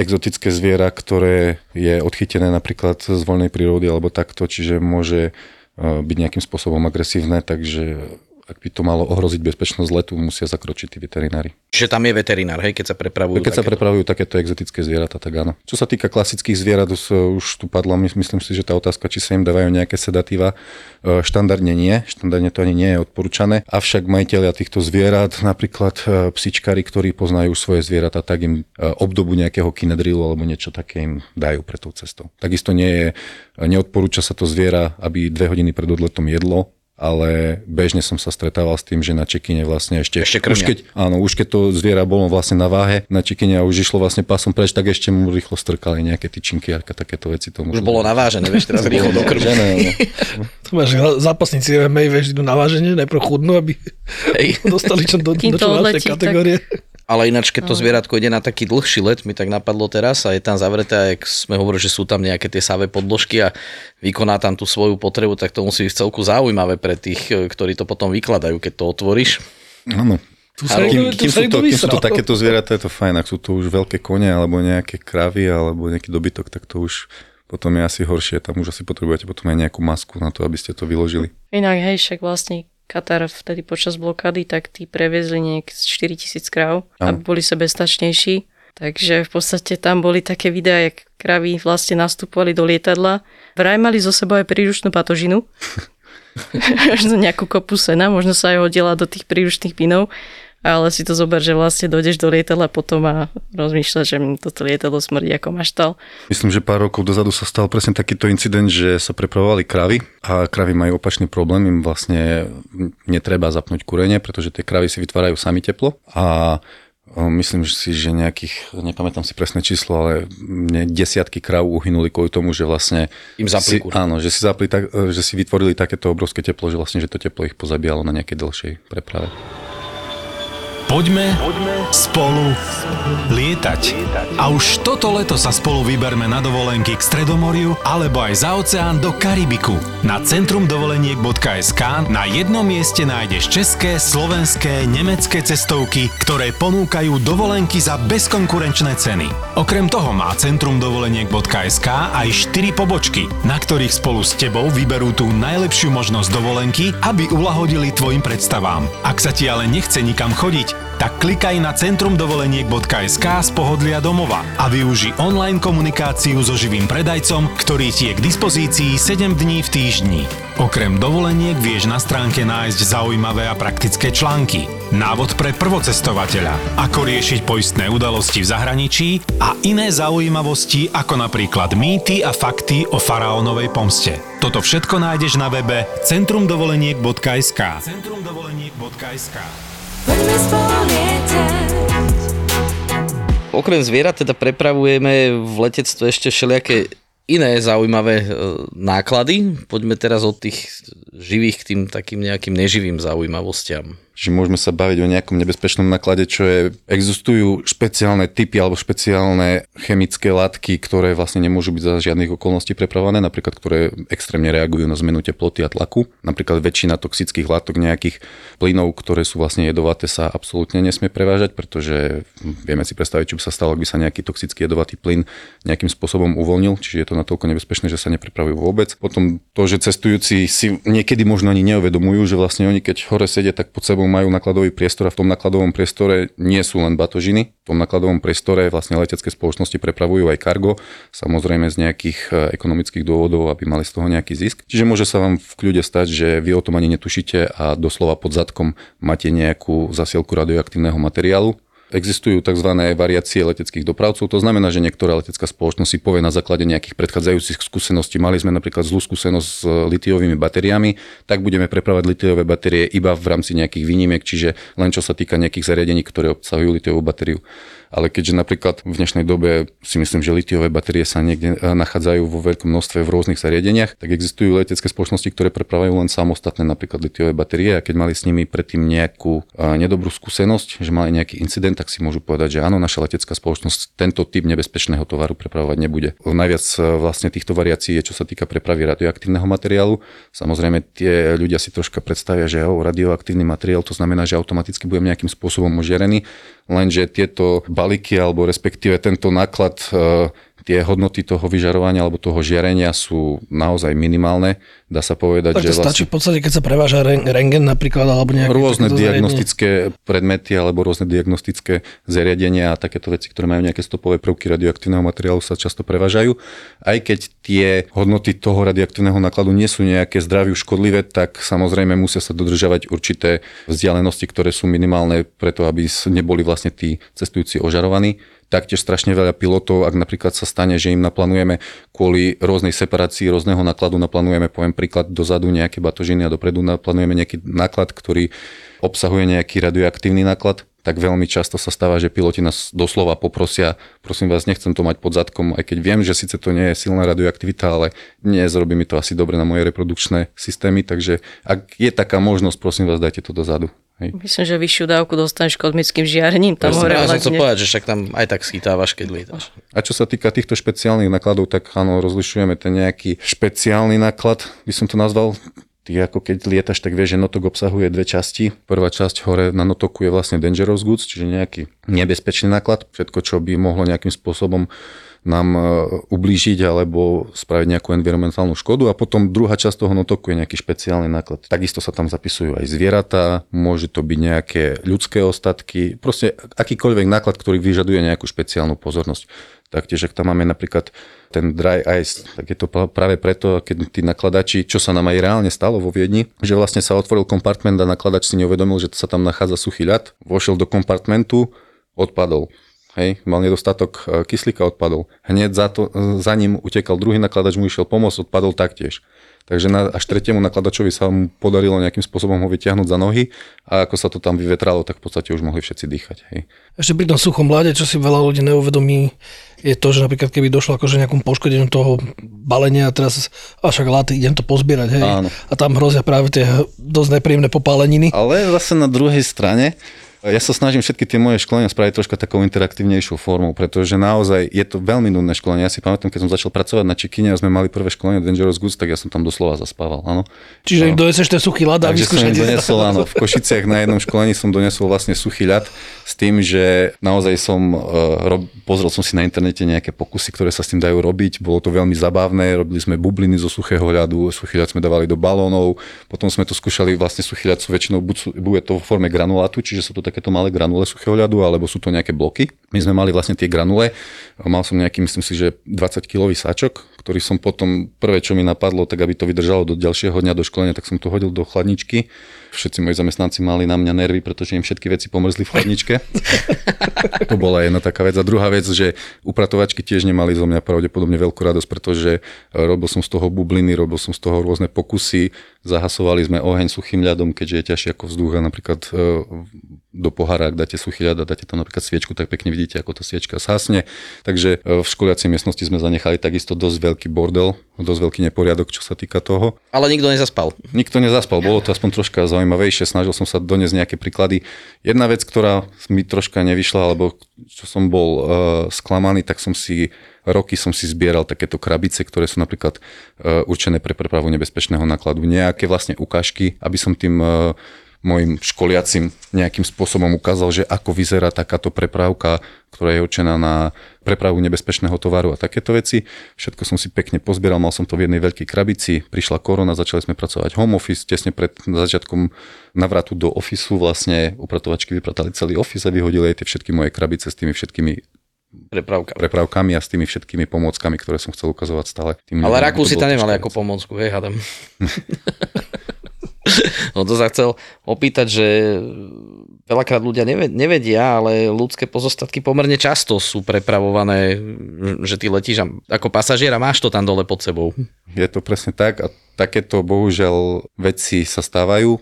exotické zviera, ktoré je odchytené napríklad z voľnej prírody alebo takto, čiže môže byť nejakým spôsobom agresívne, takže ak by to malo ohroziť bezpečnosť letu, musia zakročiť tí veterinári. Čiže tam je veterinár, hej, keď sa prepravujú. Keď sa prepravujú takéto exotické zvieratá, tak áno. Čo sa týka klasických zvierat, už tu padla, myslím si, že tá otázka, či sa im dávajú nejaké sedatíva, štandardne to ani nie je odporúčané. Avšak majitelia týchto zvierat, napríklad psičkári, ktorí poznajú svoje zvieratá, tak im obdobu nejakého kinedrilu alebo niečo také im dajú pre tou cestou. Takisto neodporúča sa to zviera, aby 2 hodiny pred odletom jedlo. Ale bežne som sa stretával s tým, že na čekine vlastne ešte už keď to zviera bolo vlastne na váhe, na čekine a už išlo vlastne pasom preč, tak ešte mu rýchlo strkali nejaké tyčinky a takéto veci. To už bolo navážené, vieš, teraz rýchlo do krbu. To máš zápasníci, vieš, idú naváženie, najprv chudnú, aby dostali čo do našej kategórie. Ale ináč, keď to zvieratko ide na taký dlhší let, mi tak napadlo teraz a je tam zavreté, ak sme hovorili, že sú tam nejaké tie savé podložky a vykoná tam tú svoju potrebu, tak to musí byť v celku zaujímavé pre tých, ktorí to potom vykladajú, keď to otvoríš. Áno. Kým sú to takéto zvieratá, je to fajn. Ak sú to už veľké kone, alebo nejaké kravy, alebo nejaký dobytok, tak to už potom je asi horšie. Tam už asi potrebujete potom aj nejakú masku na to, aby ste to vyložili. Inak, hej, však vlastne Katar vtedy počas blokády, tak tí previezli nejak 4000 kráv, aby boli sebestačnejší. Takže v podstate tam boli také videá, jak kravy vlastne nastupovali do lietadla. Vraj mali zo sebou aj príručnú patožinu. Až na nejakú kopu sena, možno sa aj hodila do tých príručných pinov. Ale si to zober, že vlastne dojdeš do lietadla potom a rozmýšľaš, že toto lietadlo smrdí ako maštal. Myslím, že pár rokov dozadu sa stal presne takýto incident, že sa prepravovali kravy a kravy majú opačný problém, im vlastne netreba zapnúť kúrenie, pretože tie kravy si vytvárajú sami teplo a myslím si, že nejakých, nepamätám si presné číslo, ale desiatky kráv uhynuli kvôli tomu, že vlastne im zapli kúr. Áno, že si zapli tak, že si vytvorili takéto obrovské teplo, že vlastne že to teplo ich pozabíjalo na nejakej dlhšej preprave. Poďme spolu lietať. A už toto leto sa spolu vyberme na dovolenky k Stredomoriu alebo aj za oceán do Karibiku. Na centrumdovoleniek.sk na jednom mieste nájdeš české, slovenské, nemecké cestovky, ktoré ponúkajú dovolenky za bezkonkurenčné ceny. Okrem toho má centrumdovoleniek.sk aj 4 pobočky, na ktorých spolu s tebou vyberú tú najlepšiu možnosť dovolenky, aby uľahodili tvojim predstavám. Ak sa ti ale nechce nikam chodiť, tak klikaj na centrumdovoleniek.sk z pohodlia domova a využi online komunikáciu so živým predajcom, ktorý ti je k dispozícii 7 dní v týždni. Okrem dovoleniek vieš na stránke nájsť zaujímavé a praktické články, návod pre prvocestovateľa, ako riešiť poistné udalosti v zahraničí a iné zaujímavosti ako napríklad mýty a fakty o faraónovej pomste. Toto všetko nájdeš na webe centrumdovoleniek.sk. Okrem zvierat teda prepravujeme v letectve ešte všelijaké iné zaujímavé náklady. Poďme teraz od tých živých k tým takým nejakým neživým zaujímavostiam. Že môžeme sa baviť o nejakom nebezpečnom náklade, čo je, existujú špeciálne typy alebo špeciálne chemické látky, ktoré vlastne nemôžu byť za žiadnych okolností prepravované, napríklad ktoré extrémne reagujú na zmenu teploty a tlaku. Napríklad väčšina toxických látok, nejakých plynov, ktoré sú vlastne jedovaté, sa absolútne nesmie prevážať, pretože vieme si predstaviť, čo by sa stalo, ak by sa nejaký toxický jedovatý plyn nejakým spôsobom uvoľnil, čiže je to natoľko nebezpečné, že sa neprepravujú vôbec. Potom to, že cestujúci si niekedy možno ani neuvedomujú, že vlastne oni keď hore sedia, tak pod sebou majú nákladový priestor a v tom nákladovom priestore nie sú len batožiny. V tom nákladovom priestore vlastne letecké spoločnosti prepravujú aj kargo, samozrejme z nejakých ekonomických dôvodov, aby mali z toho nejaký zisk. Čiže môže sa vám v kľude stať, že vy o tom ani netušíte a doslova pod zadkom máte nejakú zasielku radioaktívneho materiálu. Existujú tzv. Variácie leteckých dopravcov, to znamená, že niektorá letecká spoločnosť si povie na základe nejakých predchádzajúcich skúseností, mali sme napríklad zlú skúsenosť s litiovými batériami, tak budeme prepravovať litiové batérie iba v rámci nejakých výnimiek, čiže len čo sa týka nejakých zariadení, ktoré obsahujú litiovú batériu. Ale keďže napríklad v dnešnej dobe si myslím, že litiové batérie sa niekde nachádzajú vo veľkom množstve v rôznych zariadeniach, tak existujú letecké spoločnosti, ktoré prepravujú len samostatné napríklad litiové batérie, a keď mali s nimi predtým nejakú nedobrú skúsenosť, že mali nejaký incident, tak si môžu povedať, že áno, naša letecká spoločnosť tento typ nebezpečného tovaru prepravovať nebude. Najviac vlastne týchto variácií je, čo sa týka prepravy radioaktívneho materiálu. Samozrejme, tie ľudia si troška predstavia, že radioaktívny materiál, to znamená, že automaticky budem nejakým spôsobom ožiarený, lenže tieto balíky alebo respektíve tento náklad, tie hodnoty toho vyžarovania alebo toho žiarenia sú naozaj minimálne. Dá sa povedať, tak to že vlastne stačí v podstate, keď sa preváža rentgen napríklad alebo nejaké rôzne diagnostické predmety alebo rôzne diagnostické zariadenia a takéto veci, ktoré majú nejaké stopové prvky radioaktívneho materiálu, sa často prevážajú. Aj keď tie hodnoty toho radioaktívneho nákladu nie sú nejaké zdraviu škodlivé, tak samozrejme musia sa dodržiavať určité vzdialenosti, ktoré sú minimálne preto, aby neboli vlastne tí cestujúci ožarovaní. Taktiež strašne veľa pilotov, ak napríklad sa stane, že im naplánujeme kvôli rôznej separácii, rôzneho nákladu, naplánujeme, poviem príklad, dozadu nejaké batožiny a dopredu naplánujeme nejaký náklad, ktorý obsahuje nejaký radioaktívny náklad, tak veľmi často sa stáva, že piloti nás doslova poprosia, prosím vás, nechcem to mať pod zadkom, aj keď viem, že síce to nie je silná radioaktivita, ale nezrobí mi to asi dobre na moje reprodukčné systémy, takže ak je taká možnosť, prosím vás, dajte to dozadu. Hej. Myslím, že vyššiu dávku dostaneš kozmickým žiarením. Tam ja som chcel povedať, že však tam aj tak schytávaš, keď lietaš. A čo sa týka týchto špeciálnych nákladov, tak áno, rozlišujeme ten nejaký špeciálny náklad, by som to nazval. Ty ako keď lietaš, tak vieš, že notok obsahuje dve časti. Prvá časť hore na notoku je vlastne dangerous goods, čiže nejaký nebezpečný náklad, všetko, čo by mohlo nejakým spôsobom nám ublížiť alebo spraviť nejakú environmentálnu škodu, a potom druhá časť toho notoku je nejaký špeciálny náklad. Takisto sa tam zapisujú aj zvieratá, môže to byť nejaké ľudské ostatky, proste akýkoľvek náklad, ktorý vyžaduje nejakú špeciálnu pozornosť. Taktiež, ak tam máme napríklad ten dry ice, tak je to práve preto, keď tí nakladači, čo sa nám aj reálne stalo vo Viedni, že vlastne sa otvoril kompartment a nakladač si neuvedomil, že sa tam nachádza suchý ľad, vošiel do kompartmentu, odpadol. Hej, mal nedostatok kyslíka, odpadol. Hneď za ním utekal druhý nakladač, mu išiel pomôcť, odpadol taktiež. Takže až tretiemu nakladačovi sa mu podarilo nejakým spôsobom ho vytiahnuť za nohy, a ako sa to tam vyvetralo, tak v podstate už mohli všetci dýchať. Hej. Ešte pri tom suchom ľade, čo si veľa ľudí neuvedomí, je to, že napríklad keby došlo akože nejakom poškodeniu toho balenia, teraz však láty, idem to pozbierať, hej. Áno. A tam hrozia práve tie dosť nepríjemné popáleniny. Ale zase na druhej strane Ja sa snažím všetky tie moje školenia spraviť troška takou interaktívnejšou formou, pretože naozaj je to veľmi nudné školenie. Ja si pamätám, keď som začal pracovať na Čikine a sme mali prvé školenie Dangerous Goods, tak ja som tam doslova zaspával, áno. Čiže doneseš ten suchý ľad a vyskúšať. Takže som donesol, áno, v Košiciach na jednom školení som donesol vlastne suchý ľad s tým, že naozaj som pozrel som si na internete nejaké pokusy, ktoré sa s tým dajú robiť. Bolo to veľmi zabavné. Robili sme bubliny zo suchého ľadu, suchý ľad sme dávali do balónov. Potom sme to skúšali vlastne suchý ľad, väčšinou bude to vo forme granulátu, čiže sú to takéto malé granule suchého ľadu, alebo sú to nejaké bloky. My sme mali vlastne tie granule. Mal som nejaký, myslím si, že 20-kilový sáčok, ktorý som potom prvé, čo mi napadlo, tak aby to vydržalo do ďalšieho dňa do školenia, tak som to hodil do chladničky. Všetci moji zamestnanci mali na mňa nervy, pretože im všetky veci pomrzli v chladničke. To bola jedna taká vec. A druhá vec, že upratovačky tiež nemali zo mňa pravdepodobne veľkú radosť, pretože robil som z toho bubliny, robil som z toho rôzne pokusy. Zahasovali sme oheň suchým ľadom, keďže je ťažšie ako vzduch a napríklad do pohára, ak dáte suchý ľad a dáte tam napríklad sviečku, tak pekne vidíte, ako tá sviečka zhasne. Takže v školiacej miestnosti sme zanechali takisto dosť veľký bordel, dosť veľký neporiadok, čo sa týka toho. Ale nikto nezaspal. Nikto nezaspal, bolo to aspoň troška zaujímavejšie, snažil som sa doniesť nejaké príklady. Jedna vec, ktorá mi troška nevyšla, alebo čo som bol sklamaný, tak roky som si zbieral takéto krabice, ktoré sú napríklad určené pre prepravu nebezpečného nákladu. Nejaké vlastne ukážky, aby som tým mojim školiacim nejakým spôsobom ukázal, že ako vyzerá takáto prepravka, ktorá je určená na prepravu nebezpečného tovaru a takéto veci. Všetko som si pekne pozbieral, mal som to v jednej veľkej krabici, prišla korona, začali sme pracovať home office, tesne pred začiatkom navratu do ofisu vlastne upratovačky vypratali celý office a vyhodili aj tie všetky moje krabice s tými všetkými prepravkami a s tými všetkými pomôckami, ktoré som chcel ukazovať stále. Ale Rakúsi tam nemali ako pomôcku, hej, hádam. No to sa chcel opýtať, že veľakrát ľudia nevedia, ale ľudské pozostatky pomerne často sú prepravované, že ty letíš ako pasažier a máš to tam dole pod sebou. Je to presne tak a takéto bohužiaľ veci sa stávajú.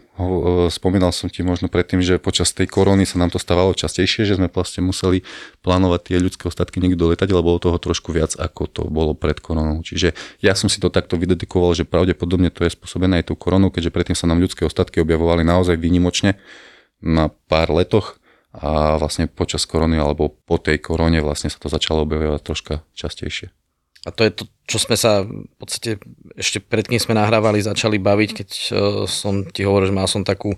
Spomínal som ti možno predtým, že počas tej korony sa nám to stávalo častejšie, že sme vlastne museli plánovať tie ľudské ostatky niekde do letadiel, bolo toho trošku viac, ako to bolo pred koronou. Čiže ja som si to takto vydedikoval, že pravdepodobne to je spôsobené aj tú koronou, keďže predtým sa nám ľudské ostatky objavovali naozaj výnimočne na pár letoch a vlastne počas korony alebo po tej korone vlastne sa to začalo objavovať troška častejšie. A to je to, čo sme sa v podstate ešte predtým sme nahrávali, začali baviť, keď som ti hovoril, že mal som takú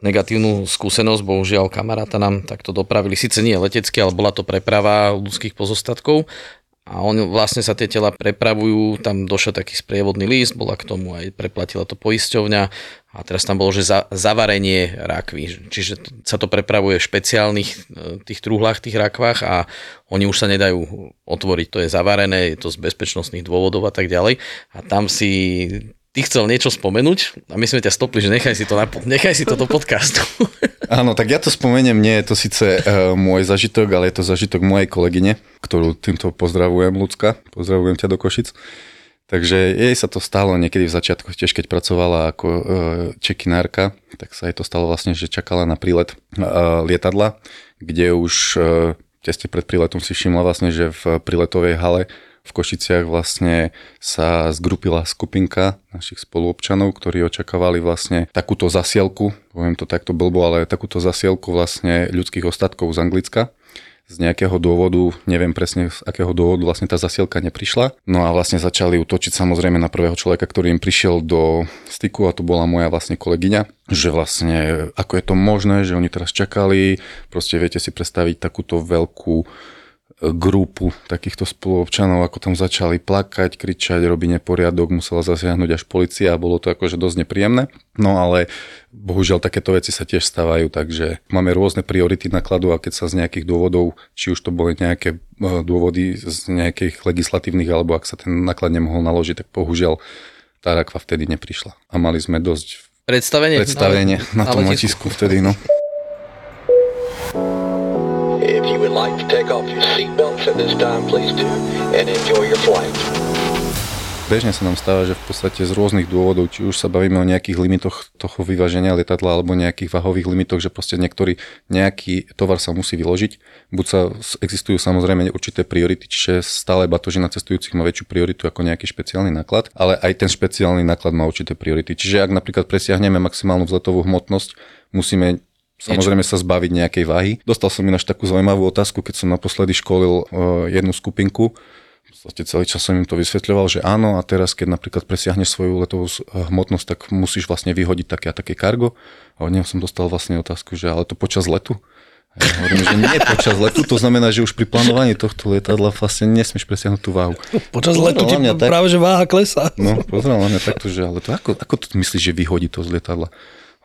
negatívnu skúsenosť, bohužiaľ kamaráta nám takto dopravili, síce nie letecky, ale bola to preprava ľudských pozostatkov a oni vlastne sa tie tela prepravujú, tam došiel taký sprievodný list, bola k tomu aj preplatila to poisťovňa a teraz tam bolo, že zavarenie rakvy, čiže sa to prepravuje v špeciálnych tých truhlách, tých rakvách a oni už sa nedajú otvoriť, to je zavarené, je to z bezpečnostných dôvodov a tak ďalej. A tam si ty chcel niečo spomenúť a my sme ťa stopli, že nechaj si to do podcastu. Áno, tak ja to spomeniem, nie je to síce môj zážitok, ale je to zážitok mojej kolegyne, ktorú týmto pozdravujem, Lucka, pozdravujem ťa do Košic. Takže jej sa to stalo niekedy v začiatku, tiež keď pracovala ako čekinárka, tak sa jej to stalo vlastne, že čakala na prílet lietadla, kde už tesne pred príletom si všimla vlastne, že v príletovej hale v Košiciach vlastne sa zgrupila skupinka našich spoluobčanov, ktorí očakávali vlastne takúto zasielku, poviem to takto blbo, ale takúto zasielku vlastne ľudských ostatkov z Anglicka. Z nejakého dôvodu, neviem presne z akého dôvodu vlastne tá zasielka neprišla. No a vlastne začali útočiť samozrejme na prvého človeka, ktorý im prišiel do styku a to bola moja vlastne kolegyňa, že vlastne ako je to možné, že oni teraz čakali, proste viete si predstaviť takúto veľkú grupu takýchto spoluobčanov, ako tam začali plakať, kričať, robiť neporiadok, musela zasiahnuť až polícia a bolo to akože dosť nepríjemné. No ale bohužiaľ takéto veci sa tiež stávajú, takže máme rôzne priority nákladu a keď sa z nejakých dôvodov, či už to boli nejaké dôvody z nejakých legislatívnych, alebo ak sa ten náklad nemohol naložiť, tak bohužiaľ tá rakva vtedy neprišla. A mali sme dosť predstavenie na tom letisku vtedy, no. Like to take off your seatbelts at this time, please do, and enjoy your flight. Bežne sa nám stáva, že v podstate z rôznych dôvodov, či už sa bavíme o nejakých limitoch toho vyváženia lietadla alebo nejakých váhových limitoch, že proste nejaký tovar sa musí vyložiť. Existujú samozrejme určité priority, čiže stále batožina cestujúcich má väčšiu prioritu ako nejaký špeciálny náklad, ale aj ten špeciálny náklad má určité priority. Čiže ak napríklad presiahneme maximálnu vzletovú hmotnosť, musíme samozrejme sa zbaviť nejakej váhy. Dostal som ináč takú zaujímavú otázku, keď som naposledy školil jednu skupinku. Celý čas som im to vysvetľoval, že áno, a teraz keď napríklad presiahneš svoju letovú hmotnosť, tak musíš vlastne vyhodiť také a také kargo. A od neho som dostal vlastne otázku, že ale to počas letu? A ja hovorím, že nie počas letu, to znamená, že už pri plánovaní tohto lietadla vlastne nesmieš presiahnuť tú váhu. Počas letu ti práve, že váha klesá. No, pozrel na mňa takto, že ale to ako to myslíš, že vyhodí to z lietadla?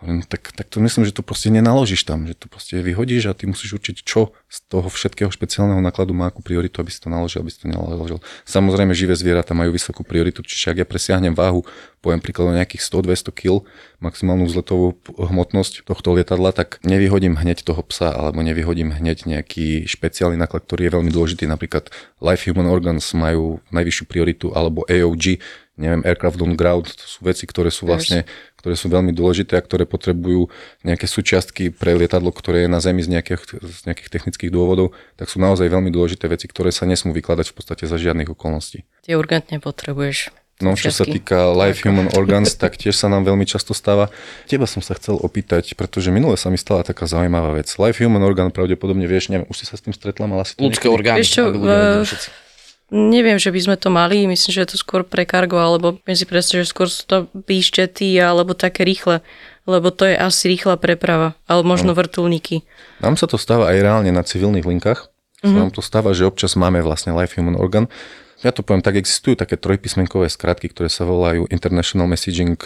Tak to myslím, že to proste nenaložíš tam, že to proste vyhodíš a ty musíš určiť, čo z toho všetkého špeciálneho nákladu má akú prioritu, aby si to naložil, aby si to nenaložil. Samozrejme, živé zvieratá majú vysokú prioritu, čiže ak ja presiahnem váhu, poviem príkladu nejakých 100-200 kg, maximálnu vzletovú hmotnosť tohto lietadla, tak nevyhodím hneď toho psa, alebo nevyhodím hneď nejaký špeciálny náklad, ktorý je veľmi dôležitý, napríklad live human organs majú najvyššiu prioritu, alebo AOG, neviem, aircraft on ground, to sú veci, ktoré sú veľmi dôležité a ktoré potrebujú nejaké súčiastky pre lietadlo, ktoré je na zemi z nejakých technických dôvodov, tak sú naozaj veľmi dôležité veci, ktoré sa nesmú vykladať v podstate za žiadnych okolností. Ty urgentne potrebuješ. No, čo sa týka live human organs, tak tiež sa nám veľmi často stáva. Teba som sa chcel opýtať, pretože minule sa mi stala taká zaujímavá vec. Live human organ pravdepodobne vieš, neviem, už si sa s tým stretla, mala si to ľudské orgány. Neviem, že by sme to mali, myslím, že je to skôr pre kargo, alebo myslím si predstaviť, že skôr sú to výščety alebo také rýchle, lebo to je asi rýchla preprava, alebo možno vrtuľníky. Nám sa to stáva aj reálne na civilných linkách, nám to stáva, že občas máme vlastne live human organ. Ja to poviem, tak existujú také trojpísmenkové skratky, ktoré sa volajú International Messaging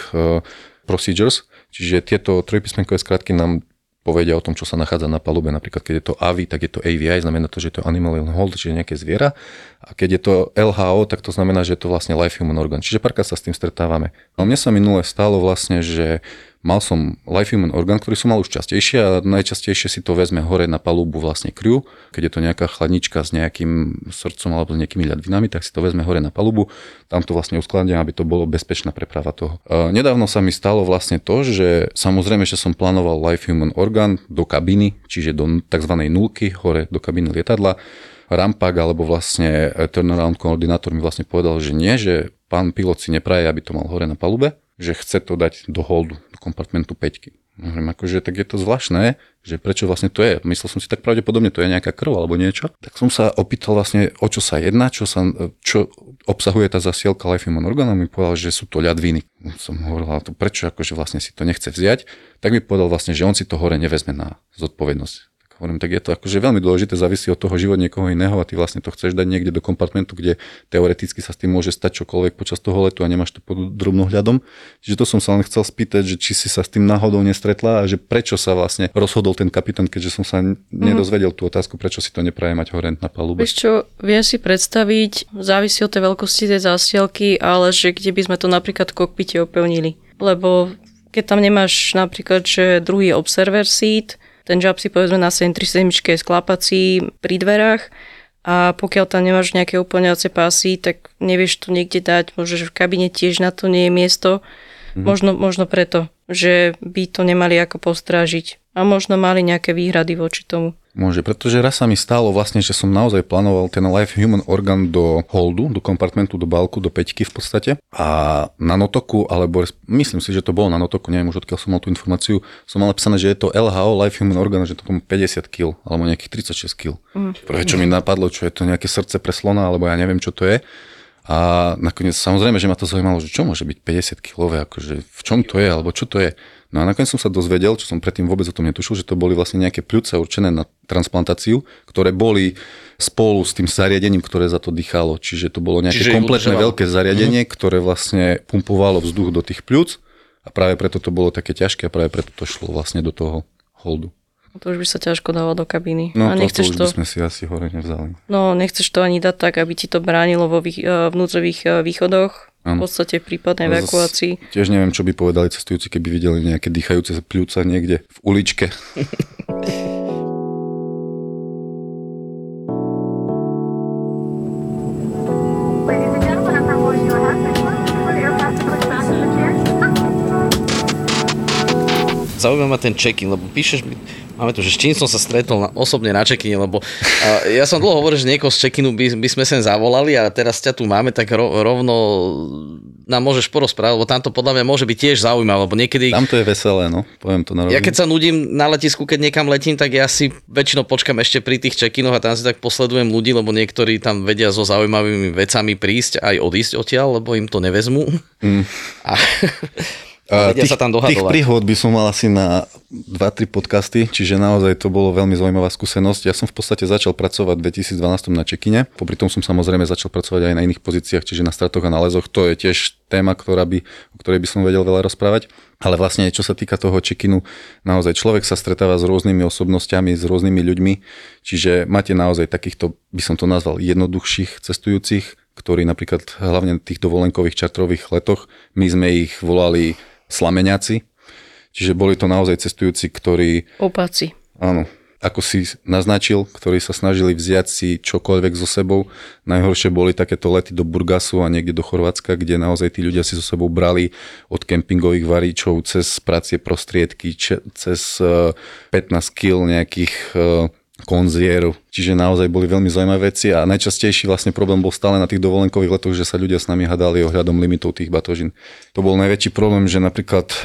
Procedures, čiže tieto trojpísmenkové skratky nám povedia o tom, čo sa nachádza na palube. Napríklad, keď je to AVI, tak je to AVI, znamená to, že je to Animal in Hold, čiže nejaké zviera. A keď je to LHO, tak to znamená, že je to vlastne live human organ. Čiže párkrát sa s tým stretávame. A mne sa minule stalo vlastne, že mal som live human organ, ktorý som mal už častejšie a najčastejšie si to vezme hore na palubu vlastne crew. Keď je to nejaká chladnička s nejakým srdcom alebo s nejakými ľadvinami, tak si to vezme hore na palubu. Tam to vlastne uskladňujem, aby to bolo bezpečná preprava toho. Nedávno sa mi stalo vlastne to, že samozrejme, že som plánoval live human organ do kabiny, čiže do tzv. Nulky, hore do kabiny lietadla. Rampak alebo vlastne turnaround koordinátor mi vlastne povedal, že nie, že pán pilot si nepraje, aby to mal hore na palube, že chce to dať do holdu, do kompartmentu 5. Hovorím, akože tak je to zvláštne, že prečo vlastne to je. Myslel som si, tak pravdepodobne to je nejaká krv alebo niečo. Tak som sa opýtal vlastne, o čo sa jedná, čo obsahuje tá zasielka live human organu, mi povedal, že sú to ľadviny. Som hovoril, to prečo akože vlastne si to nechce vziať, tak mi povedal vlastne, že on si to hore nevezme na zodpovednosť. Hovorím, tak je to akože veľmi dôležité, závisí od toho život niekoho iného a ty vlastne to chceš dať niekde do kompartmentu, kde teoreticky sa s tým môže stať čokoľvek počas toho letu a nemáš to pod drobnohľadom. Čiže to som sa len chcel spýtať, že či si sa s tým náhodou nestretla a že prečo sa vlastne rozhodol ten kapitán, keďže som sa nedozvedel tú otázku, prečo si to nepraje mať hore na palube. Vieš čo, viem si predstaviť, závisí od tej veľkosti tej zásielky, ale že kde by sme to napríklad v kokpite opevnili. Lebo keď tam nemáš napríklad, že druhý observer seat, ten žab si povedzme na 737-čke je sklápací pri dverách a pokiaľ tam nemáš nejaké uplňovacie pásy, tak nevieš to niekde dať, môžeš v kabine tiež na to nie je miesto. Možno preto, že by to nemali ako postrážiť a možno mali nejaké výhrady voči tomu. Môže, pretože raz sa mi stalo vlastne, že som naozaj plánoval ten live human organ do holdu, do kompartmentu, do balku, do peťky v podstate a na notoku, alebo myslím si, že to bolo na notoku, neviem už odkiaľ som mal tú informáciu, som mal napísané, že je to LHO, live human organ, že to tomu 50 kg, alebo nejakých 36 kg. Prečo mi napadlo, čo je to nejaké srdce pre slona, alebo ja neviem, čo to je. A nakoniec samozrejme, že ma to zaujímalo, že čo môže byť 50 kilové, akože v čom to je, alebo čo to je. No a nakoniec som sa dozvedel, čo som predtým vôbec o tom netušil, že to boli vlastne nejaké pľúca určené na transplantáciu, ktoré boli spolu s tým zariadením, ktoré za to dýchalo. Čiže to bolo nejaké kompletné veľké zariadenie, ktoré vlastne pumpovalo vzduch do tých pľúc a práve preto to bolo také ťažké a práve preto to šlo vlastne do toho holdu. To už by sa ťažko dalo do kabíny. No a nechceš to už by sme si asi hore nevzali. No nechceš to ani dať tak, aby ti to bránilo vo vnútorných východoch. V podstate prípadnej evakuácii. Tiež neviem, čo by povedali cestujúci, keby videli nejaké dýchajúce pľúca niekde v uličke. zaujíma ma ten check-in, lebo píšeš mi, máme tu, že s čím som sa stretol osobne na check-in, lebo ja som dlho hovoril, že niekoho z check-inu by sme sem zavolali a teraz ťa tu máme, tak rovno nám môžeš porozprávať, lebo tamto podľa mňa môže byť tiež zaujímavé, lebo niekedy... Tam to je veselé, no, poviem to na rovinu. Ja keď sa nudím na letisku, keď niekam letím, tak ja si väčšinou počkam ešte pri tých check-inoch a tam si tak posledujem ľudí, lebo niektorí tam vedia so zaujímavými vecami prísť aj odísť odtiaľ, lebo im to nevezmú. Mm. Tých príhod by som mal asi na 2-3 podcasty, čiže naozaj to bolo veľmi zaujímavá skúsenosť. Ja som v podstate začal pracovať v 2012 na check-ine, popri tom som samozrejme začal pracovať aj na iných pozíciách, čiže na stratoch a nálezoch. To je tiež téma, o ktorej by som vedel veľa rozprávať. Ale vlastne, čo sa týka toho check-inu, naozaj človek sa stretáva s rôznymi osobnostiami, s rôznymi ľuďmi, čiže máte naozaj takýchto, by som to nazval, jednoduchších cestujúcich, ktorí napríklad hlavne tých dovolenkových čartrových letoch, my sme ich volali slameňáci, čiže boli to naozaj cestujúci, ktorí... Opáci. Áno, ako si naznačil, ktorí sa snažili vziať si čokoľvek so sebou. Najhoršie boli takéto lety do Burgasu a niekde do Chorvátska, kde naozaj tí ľudia si so sebou brali od kempingových varíčov cez pracie prostriedky, cez 15 kg nejakých konzierov. Čiže naozaj boli veľmi zaujímavé veci a najčastejší vlastne problém bol stále na tých dovolenkových letoch, že sa ľudia s nami hádali ohľadom limitov tých batožín. To bol najväčší problém, že napríklad,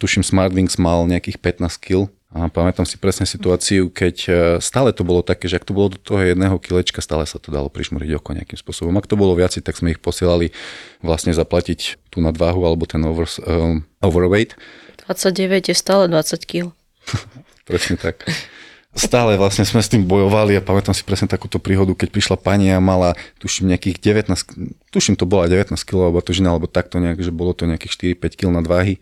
tuším, Smartwings mal nejakých 15 kg. A pamätám si presne situáciu, keď stále to bolo také, že ak to bolo do toho jedného kilečka, stále sa to dalo prišmuriť oko nejakým spôsobom. Ak to bolo viac, tak sme ich posielali vlastne zaplatiť tú nadváhu alebo ten overweight. 29 je stále 20 kg. Presne tak. Stále vlastne sme s tým bojovali a pamätám si presne takúto príhodu, keď prišla pani a mala, tuším, nejakých 19 kg batožina, alebo takto nejak, že bolo to nejakých 4-5 kg nadváhy.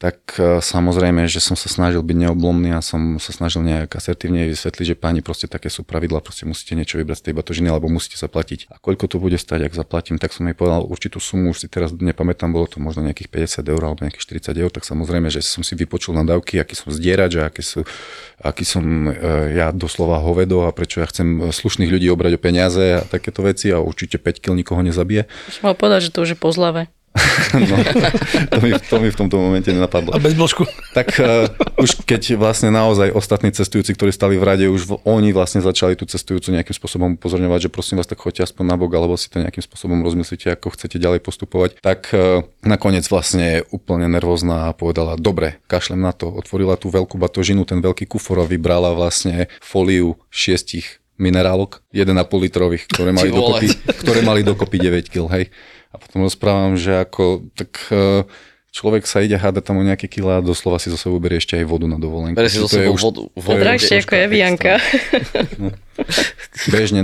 Tak samozrejme, že som sa snažil byť neoblomný a som sa snažil nejak asertívne vysvetliť, že páni, proste také sú pravidlá, proste musíte niečo vybrať z tej batožiny, alebo musíte zaplatiť. A koľko to bude stať, ak zaplatím, tak som jej povedal určitú sumu, už si teraz nepamätám, bolo to možno nejakých 50 eur alebo nejakých 40 eur, tak samozrejme, že som si vypočul nadávky, aký som zdierač a aký som ja doslova hovedo a prečo ja chcem slušných ľudí obrať o peniaze a takéto veci a určite 5 kg nikoho nezabije. Som mal povedať, že to už je po zlave. No, to mi v tomto momente nenapadlo. A bez bložku. Tak už keď vlastne naozaj ostatní cestujúci, ktorí stali v rade, už oni vlastne začali tú cestujúcu nejakým spôsobom upozorňovať, že prosím vás, tak choďte aspoň na bok, alebo si to nejakým spôsobom rozmyslíte, ako chcete ďalej postupovať. Tak nakoniec vlastne úplne nervózna a povedala, dobre, kašlem na to. Otvorila tú veľkú batožinu, ten veľký kufor a vybrala vlastne fóliu 6 minerálok, 1,5 litrových, ktoré mali dokopy 9 kg, hej. A potom rozprávam, že ako tak človek sa ide hádať tam o nejaké kilá a doslova si zo sebou berie ešte aj vodu na dovolenku. Berie si zo sebou vodu. Drahšie ako Evianka. No. Bežne,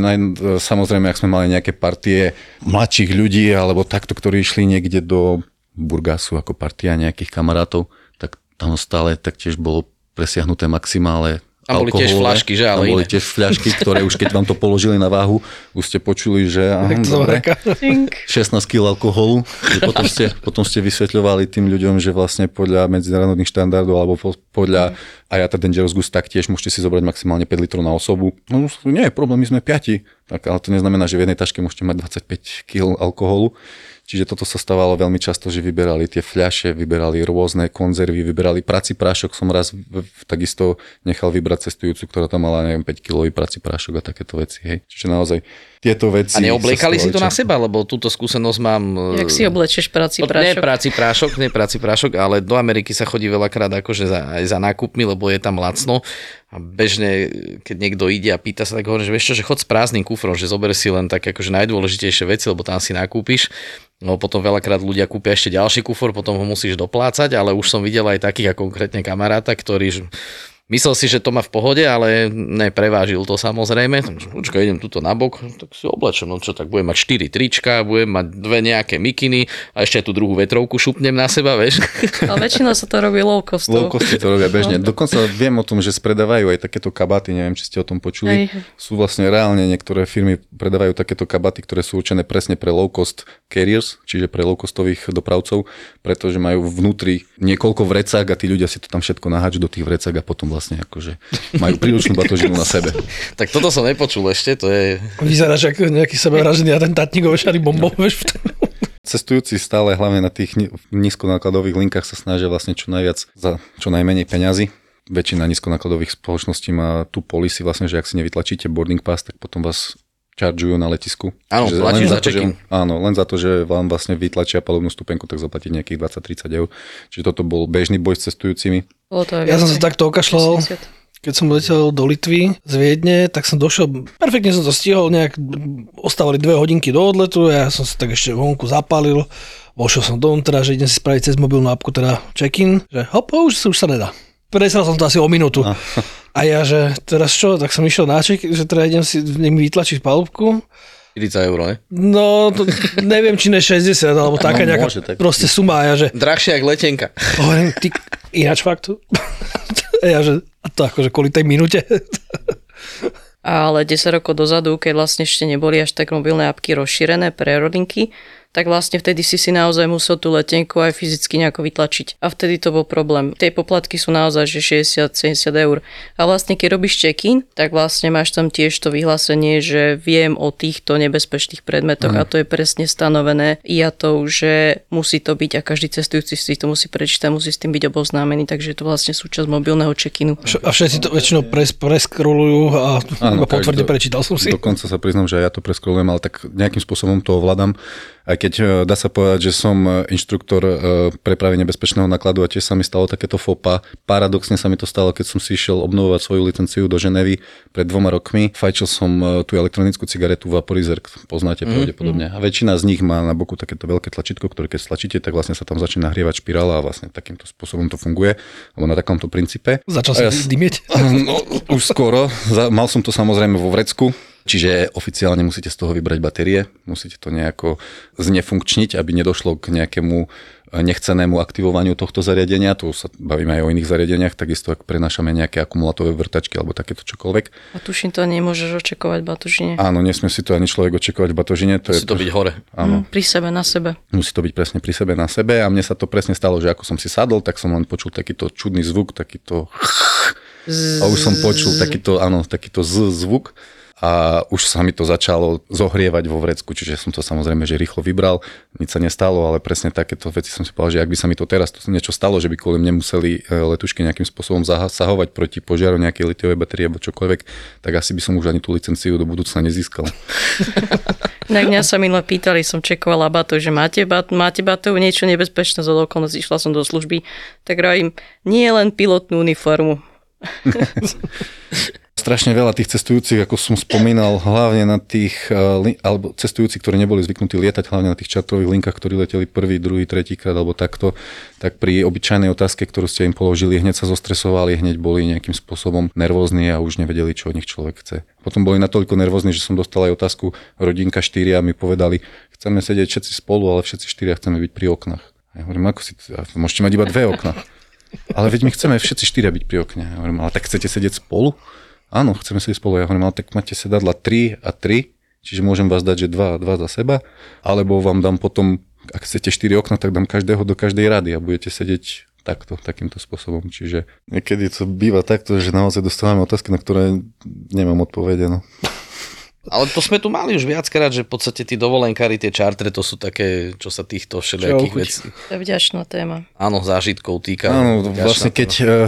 samozrejme, ak sme mali nejaké partie mladších ľudí, alebo takto, ktorí išli niekde do Burgasu ako partia nejakých kamarátov, tak tam stále taktiež bolo presiahnuté maximále. A boli tiež fľašky, že? Ale boli tiež fľašky, ktoré už keď vám to položili na váhu, už ste počuli, že dobre, 16 kg alkoholu. Potom ste vysvetľovali tým ľuďom, že vlastne podľa medzinárodných štandardov alebo podľa IATA Dangerous Goods taktiež môžete si zobrať maximálne 5 litrov na osobu. No nie je problém, my sme 5. Tak, ale to neznamená, že v jednej taške môžete mať 25 kg alkoholu. Čiže toto sa stávalo veľmi často, že vyberali tie fľaše, vyberali rôzne konzervy, vyberali prací prášok. Som raz takisto nechal vybrať cestujúcu, ktorá tam mala, neviem, 5 kilový prací prášok a takéto veci. Hej. Čiže naľzaj tieto veci... A neobliekali si to často na seba, lebo túto skúsenosť mám... Jak si oblečieš prací prášok? Nie prací prášok, ale do Ameriky sa chodí veľakrát akože aj za nákupmi, lebo je tam lacno. A bežne, keď niekto ide a pýta sa, tak hovorím, že vieš čo, že chod s prázdnym kufrom, že zober si len tak akože najdôležitejšie veci, lebo tam si nakúpiš. No potom veľakrát ľudia kúpia ešte ďalší kufor, potom ho musíš doplácať, ale už som videl aj takých a konkrétne kamaráta, ktorý myslel si, že to má v pohode, ale neprevážil to samozrejme. Počkaj, idem tuto nabok, tak si oblečem, no čo, tak budem mať 4 trička, budem mať 2 nejaké mikiny a ešte tú druhú vetrovku šupnem na seba, vieš. Ale väčšinou sa to robí low cost. Low cost to robia bežne. Dokonca viem o tom, že spredávajú aj takéto kabáty, neviem, či ste o tom počuli. Aj. Sú vlastne reálne, niektoré firmy predávajú takéto kabáty, ktoré sú určené presne pre low cost carriers, čiže pre low costových dopravcov, pretože majú vnútri niekoľko vrecák a tí ľudia si to tam všetko naháču do tých vrecák a potom vlastne akože majú príručnú batožinu na sebe. Tak toto som nepočul ešte, to je... Vyzeráš ako nejaký sebevražený atentátník o vešari bombou, no. Vieš? cestujúci stále hlavne na tých nízkonákladových linkách sa snažia vlastne čo najviac za čo najmenej peňazí. Väčšina nízkonákladových spoločností má tú policy vlastne, že ak si nevytlačíte boarding pass, tak potom vás čaržujú na letisku. Áno, platíš za check-in. Áno, len za to, že vám vlastne vytlačia palubnú stupenku, tak zaplatiť nejakých 20-30 eur. Čiže toto bol bežný boj s cestujúcimi. Ja som sa takto okašľal. Keď som letel do Litvy z Viedne, tak som došiel, perfektne som to stihol, nejak ostávali 2 hodinky do odletu, ja som sa tak ešte vonku zapálil, vošiel som dom, teda, že idem si spraviť cez mobilnú appku, teda check-in, že hop, už sa nedá. Presral som to asi o minútu. A ja, že teraz čo, tak som išiel na check-in, že teda idem si, nech mi vytlačiť palubku. 40 eur, ne? No, to neviem, či ne 60, alebo taká no, nejaká môže, tak proste suma, ja, že drahšie jak letenka. Hovorím, ty, ináč fakt. Ja, že a to akože kvôli tej minúte. Ale 10 rokov dozadu, keď vlastne ešte neboli až tak mobilné apky rozšírené pre rodinky, tak vlastne vtedy si naozaj musel tú letenku aj fyzicky nejako vytlačiť. A vtedy to bol problém. Tie poplatky sú naozaj že 60-70 eur. A vlastne keď robíš check-in, tak vlastne máš tam tiež to vyhlásenie, že viem o týchto nebezpečných predmetoch a to je presne stanovené IATA, že musí to byť a každý cestujúci si to musí prečítať, musí s tým byť oboznámený, takže je to vlastne súčasť mobilného check-inu. A všetci to väčšinou preskrolujú a potvrde prečítal som si. Dokonca sa priznám, že ja to preskrolujem, ale tak nejakým spôsobom to ovládam. Aj keď dá sa povedať, že som inštruktor prepravy nebezpečného nákladu a tiež sa mi stalo takéto fópa. Paradoxne sa mi to stalo, keď som si išiel obnovovať svoju licenciu do Ženevy pred 2 rokmi. Fajčil som tú elektronickú cigaretu vaporizer, poznáte pravdepodobne. A väčšina z nich má na boku takéto veľké tlačítko, ktoré keď stlačíte, tak vlastne sa tam začína nahrievať špirála a vlastne takýmto spôsobom to funguje, alebo na takomto princípe. Začal som dymieť? No, už skoro. Mal som to samozrejme vo vrecku. Čiže oficiálne musíte z toho vybrať batérie, musíte to nejako znefunkčniť, aby nedošlo k nejakému nechcenému aktivovaniu tohto zariadenia. Tu sa bavíme aj o iných zariadeniach, takisto ak prenášame nejaké akumulátové vrtačky alebo takéto čokoľvek. A tuším, to nemôžeš očakovať v batožine. Áno, nesmie si to ani človek očakovať v batožine. Musí to byť hore. Áno. Pri sebe, na sebe. Musí to byť presne pri sebe, na sebe. A mne sa to presne stalo, že ako som si sadol, tak som len počul takýto čudný zvuk, takýto a už som počul takýto, áno, takýto zvuk. A už sa mi to začalo zohrievať vo vrecku, čiže som to samozrejme, že rýchlo vybral, nič sa nestalo, ale presne takéto veci som si povedal, že ak by sa mi to teraz to niečo stalo, že by kvôli mne museli letušky nejakým spôsobom zasahovať proti požiaru nejakej litiovej batérie alebo čokoľvek, tak asi by som už ani tú licenciu do budúcna nezískal. Na mňa sa minule pýtali, som čekovala batov, že máte batov niečo nebezpečné za okolnosť, išla som do služby, tak hovorím, nie len pilotnú uniformu. Strašne veľa tých cestujúcich, ako som spomínal, hlavne na tých, alebo cestujúci, ktorí neboli zvyknutí lietať, hlavne na tých čartrových linkách, ktorí leteli prvý, druhý, tretíkrát alebo takto, tak pri obyčajnej otázke, ktorú ste im položili, hneď sa zostresovali, hneď boli nejakým spôsobom nervózni a už nevedeli, čo od nich človek chce. Potom boli natoľko nervózni, že som dostal aj otázku rodinka 4 a mi povedali, chceme sedieť všetci spolu, ale všetci 4 chceme byť pri oknách. A ja hovorím, ako si, môžete mať iba 2 okná. Ale veď my chceme všetci 4 byť pri okne. Ja hovorím, ale tak chcete sedieť spolu? Áno, chceme sedieť spolu. Ja hovorím, ale tak máte sedadla 3 a 3, čiže môžem vás dať, že 2 a 2 za seba, alebo vám dám potom, ak chcete 4 okna, tak dám každého do každej rady a budete sedieť takto, takýmto spôsobom. Čiže niekedy to býva takto, že naozaj dostávame otázky, na ktoré nemám odpovede. No. Ale to sme tu mali už viackrát, že v podstate tí dovolenkári, tie čartre, to sú také, čo sa týchto všelijakých vecí. To je vďačná téma. Áno, zážitkov týka. Áno, vlastne keď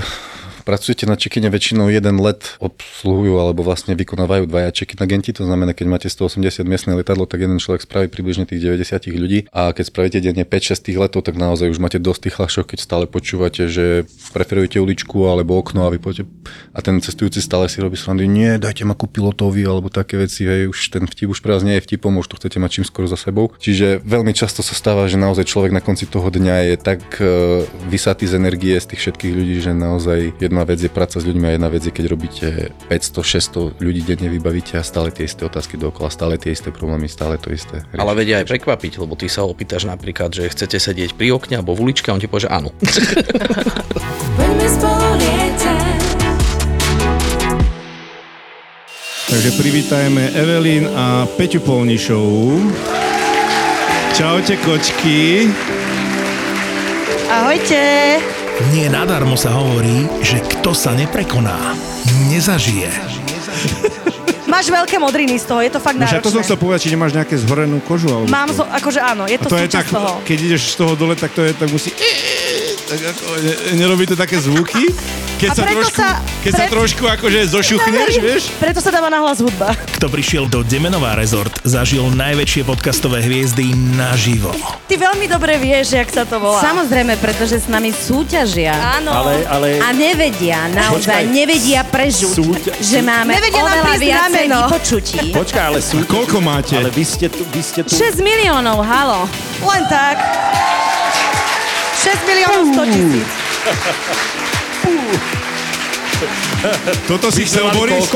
pracujete na check-ine, väčšinou jeden let obsluhujú alebo vlastne vykonávajú 2 check-in agenti, to znamená, keď máte 180 miestne letadlo, tak jeden človek spraví približne tých 90 ľudí a keď spravíte denne 5-6 tých letov, tak naozaj už máte dosť tých hlášok, keď stále počúvate, že preferujete uličku alebo okno a vy poďte a ten cestujúci stále si robí srandy, nie, dajte ma ku pilotovi alebo také veci, hej, už ten vtip už pre vás nie je vtipom, už to chcete mať čím skoro za sebou. Čiže veľmi často sa stáva, že naozaj človek na konci toho dňa je tak vysatý z energie z tých všetkých ľudí, že naozaj jedna vec je práca s ľuďmi a jedna vec je, keď robíte 500-600 ľudí denne vybavíte a stále tie isté otázky dookola, stále tie isté problémy, stále to isté. Ale vedia aj prekvapiť, lebo ty sa opýtaš napríklad, že chcete sedieť pri okne alebo v uličke a on ti povie, že áno. Takže privítajme Evelyn a Peťu Polnišovú. Čaute kočky. Ahojte. Nie nadarmo sa hovorí, že kto sa neprekoná, nezažije. Máš veľké modriny z toho, je to fakt náročné. Ja to som chcel povedať, či nemáš nejaké zhorenú kožu alebo... Mám, akože áno, je to súčasť toho. Keď ideš z toho dole, tak to je, tak musí... Nerobí to také zvuky? Keď sa trošku akože zošuchneš, vieš? Preto sa dáva nahlas hudba. Kto prišiel do Demenová Resort, zažil najväčšie podcastové hviezdy naživo. Ty veľmi dobre vieš, jak sa to volá. Samozrejme, pretože s nami súťažia. Áno. Ale... A nevedia, naozaj, nevedia prežuť, že máme oveľa viacej vypočutí. Počkaj, ale koľko máte? Ale vy ste tu... 6 miliónov, halo. Len tak. 6 miliónov 100 tisíc. Toto si chcel, Boris?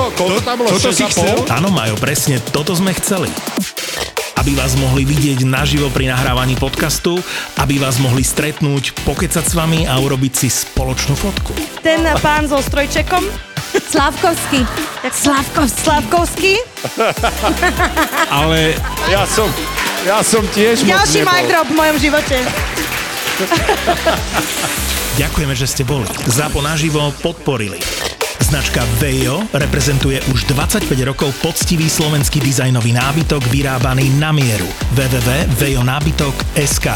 Toto si chcel? Áno, Majo, presne toto sme chceli. Aby vás mohli vidieť naživo pri nahrávaní podcastu, aby vás mohli stretnúť, pokecať s vami a urobiť si spoločnú fotku. Ten pán so strojčekom? Slavkovský. Ale... Ja som tiež moc nebol. Ďalší mic drop v mojom živote. Ďakujeme, že ste boli. ZAPO naživo podporili. Značka Vejo reprezentuje už 25 rokov poctivý slovenský dizajnový nábytok vyrábaný na mieru. www.vejonábytok.sk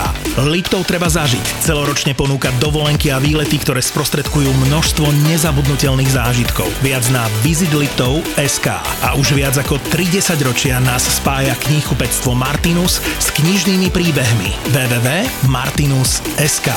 Liptov treba zažiť. Celoročne ponúka dovolenky a výlety, ktoré sprostredkujú množstvo nezabudnutelných zážitkov. Viac na visitliptov.sk. A už viac ako 30 ročia nás spája knihkupectvo Martinus s knižnými príbehmi. www.martinus.sk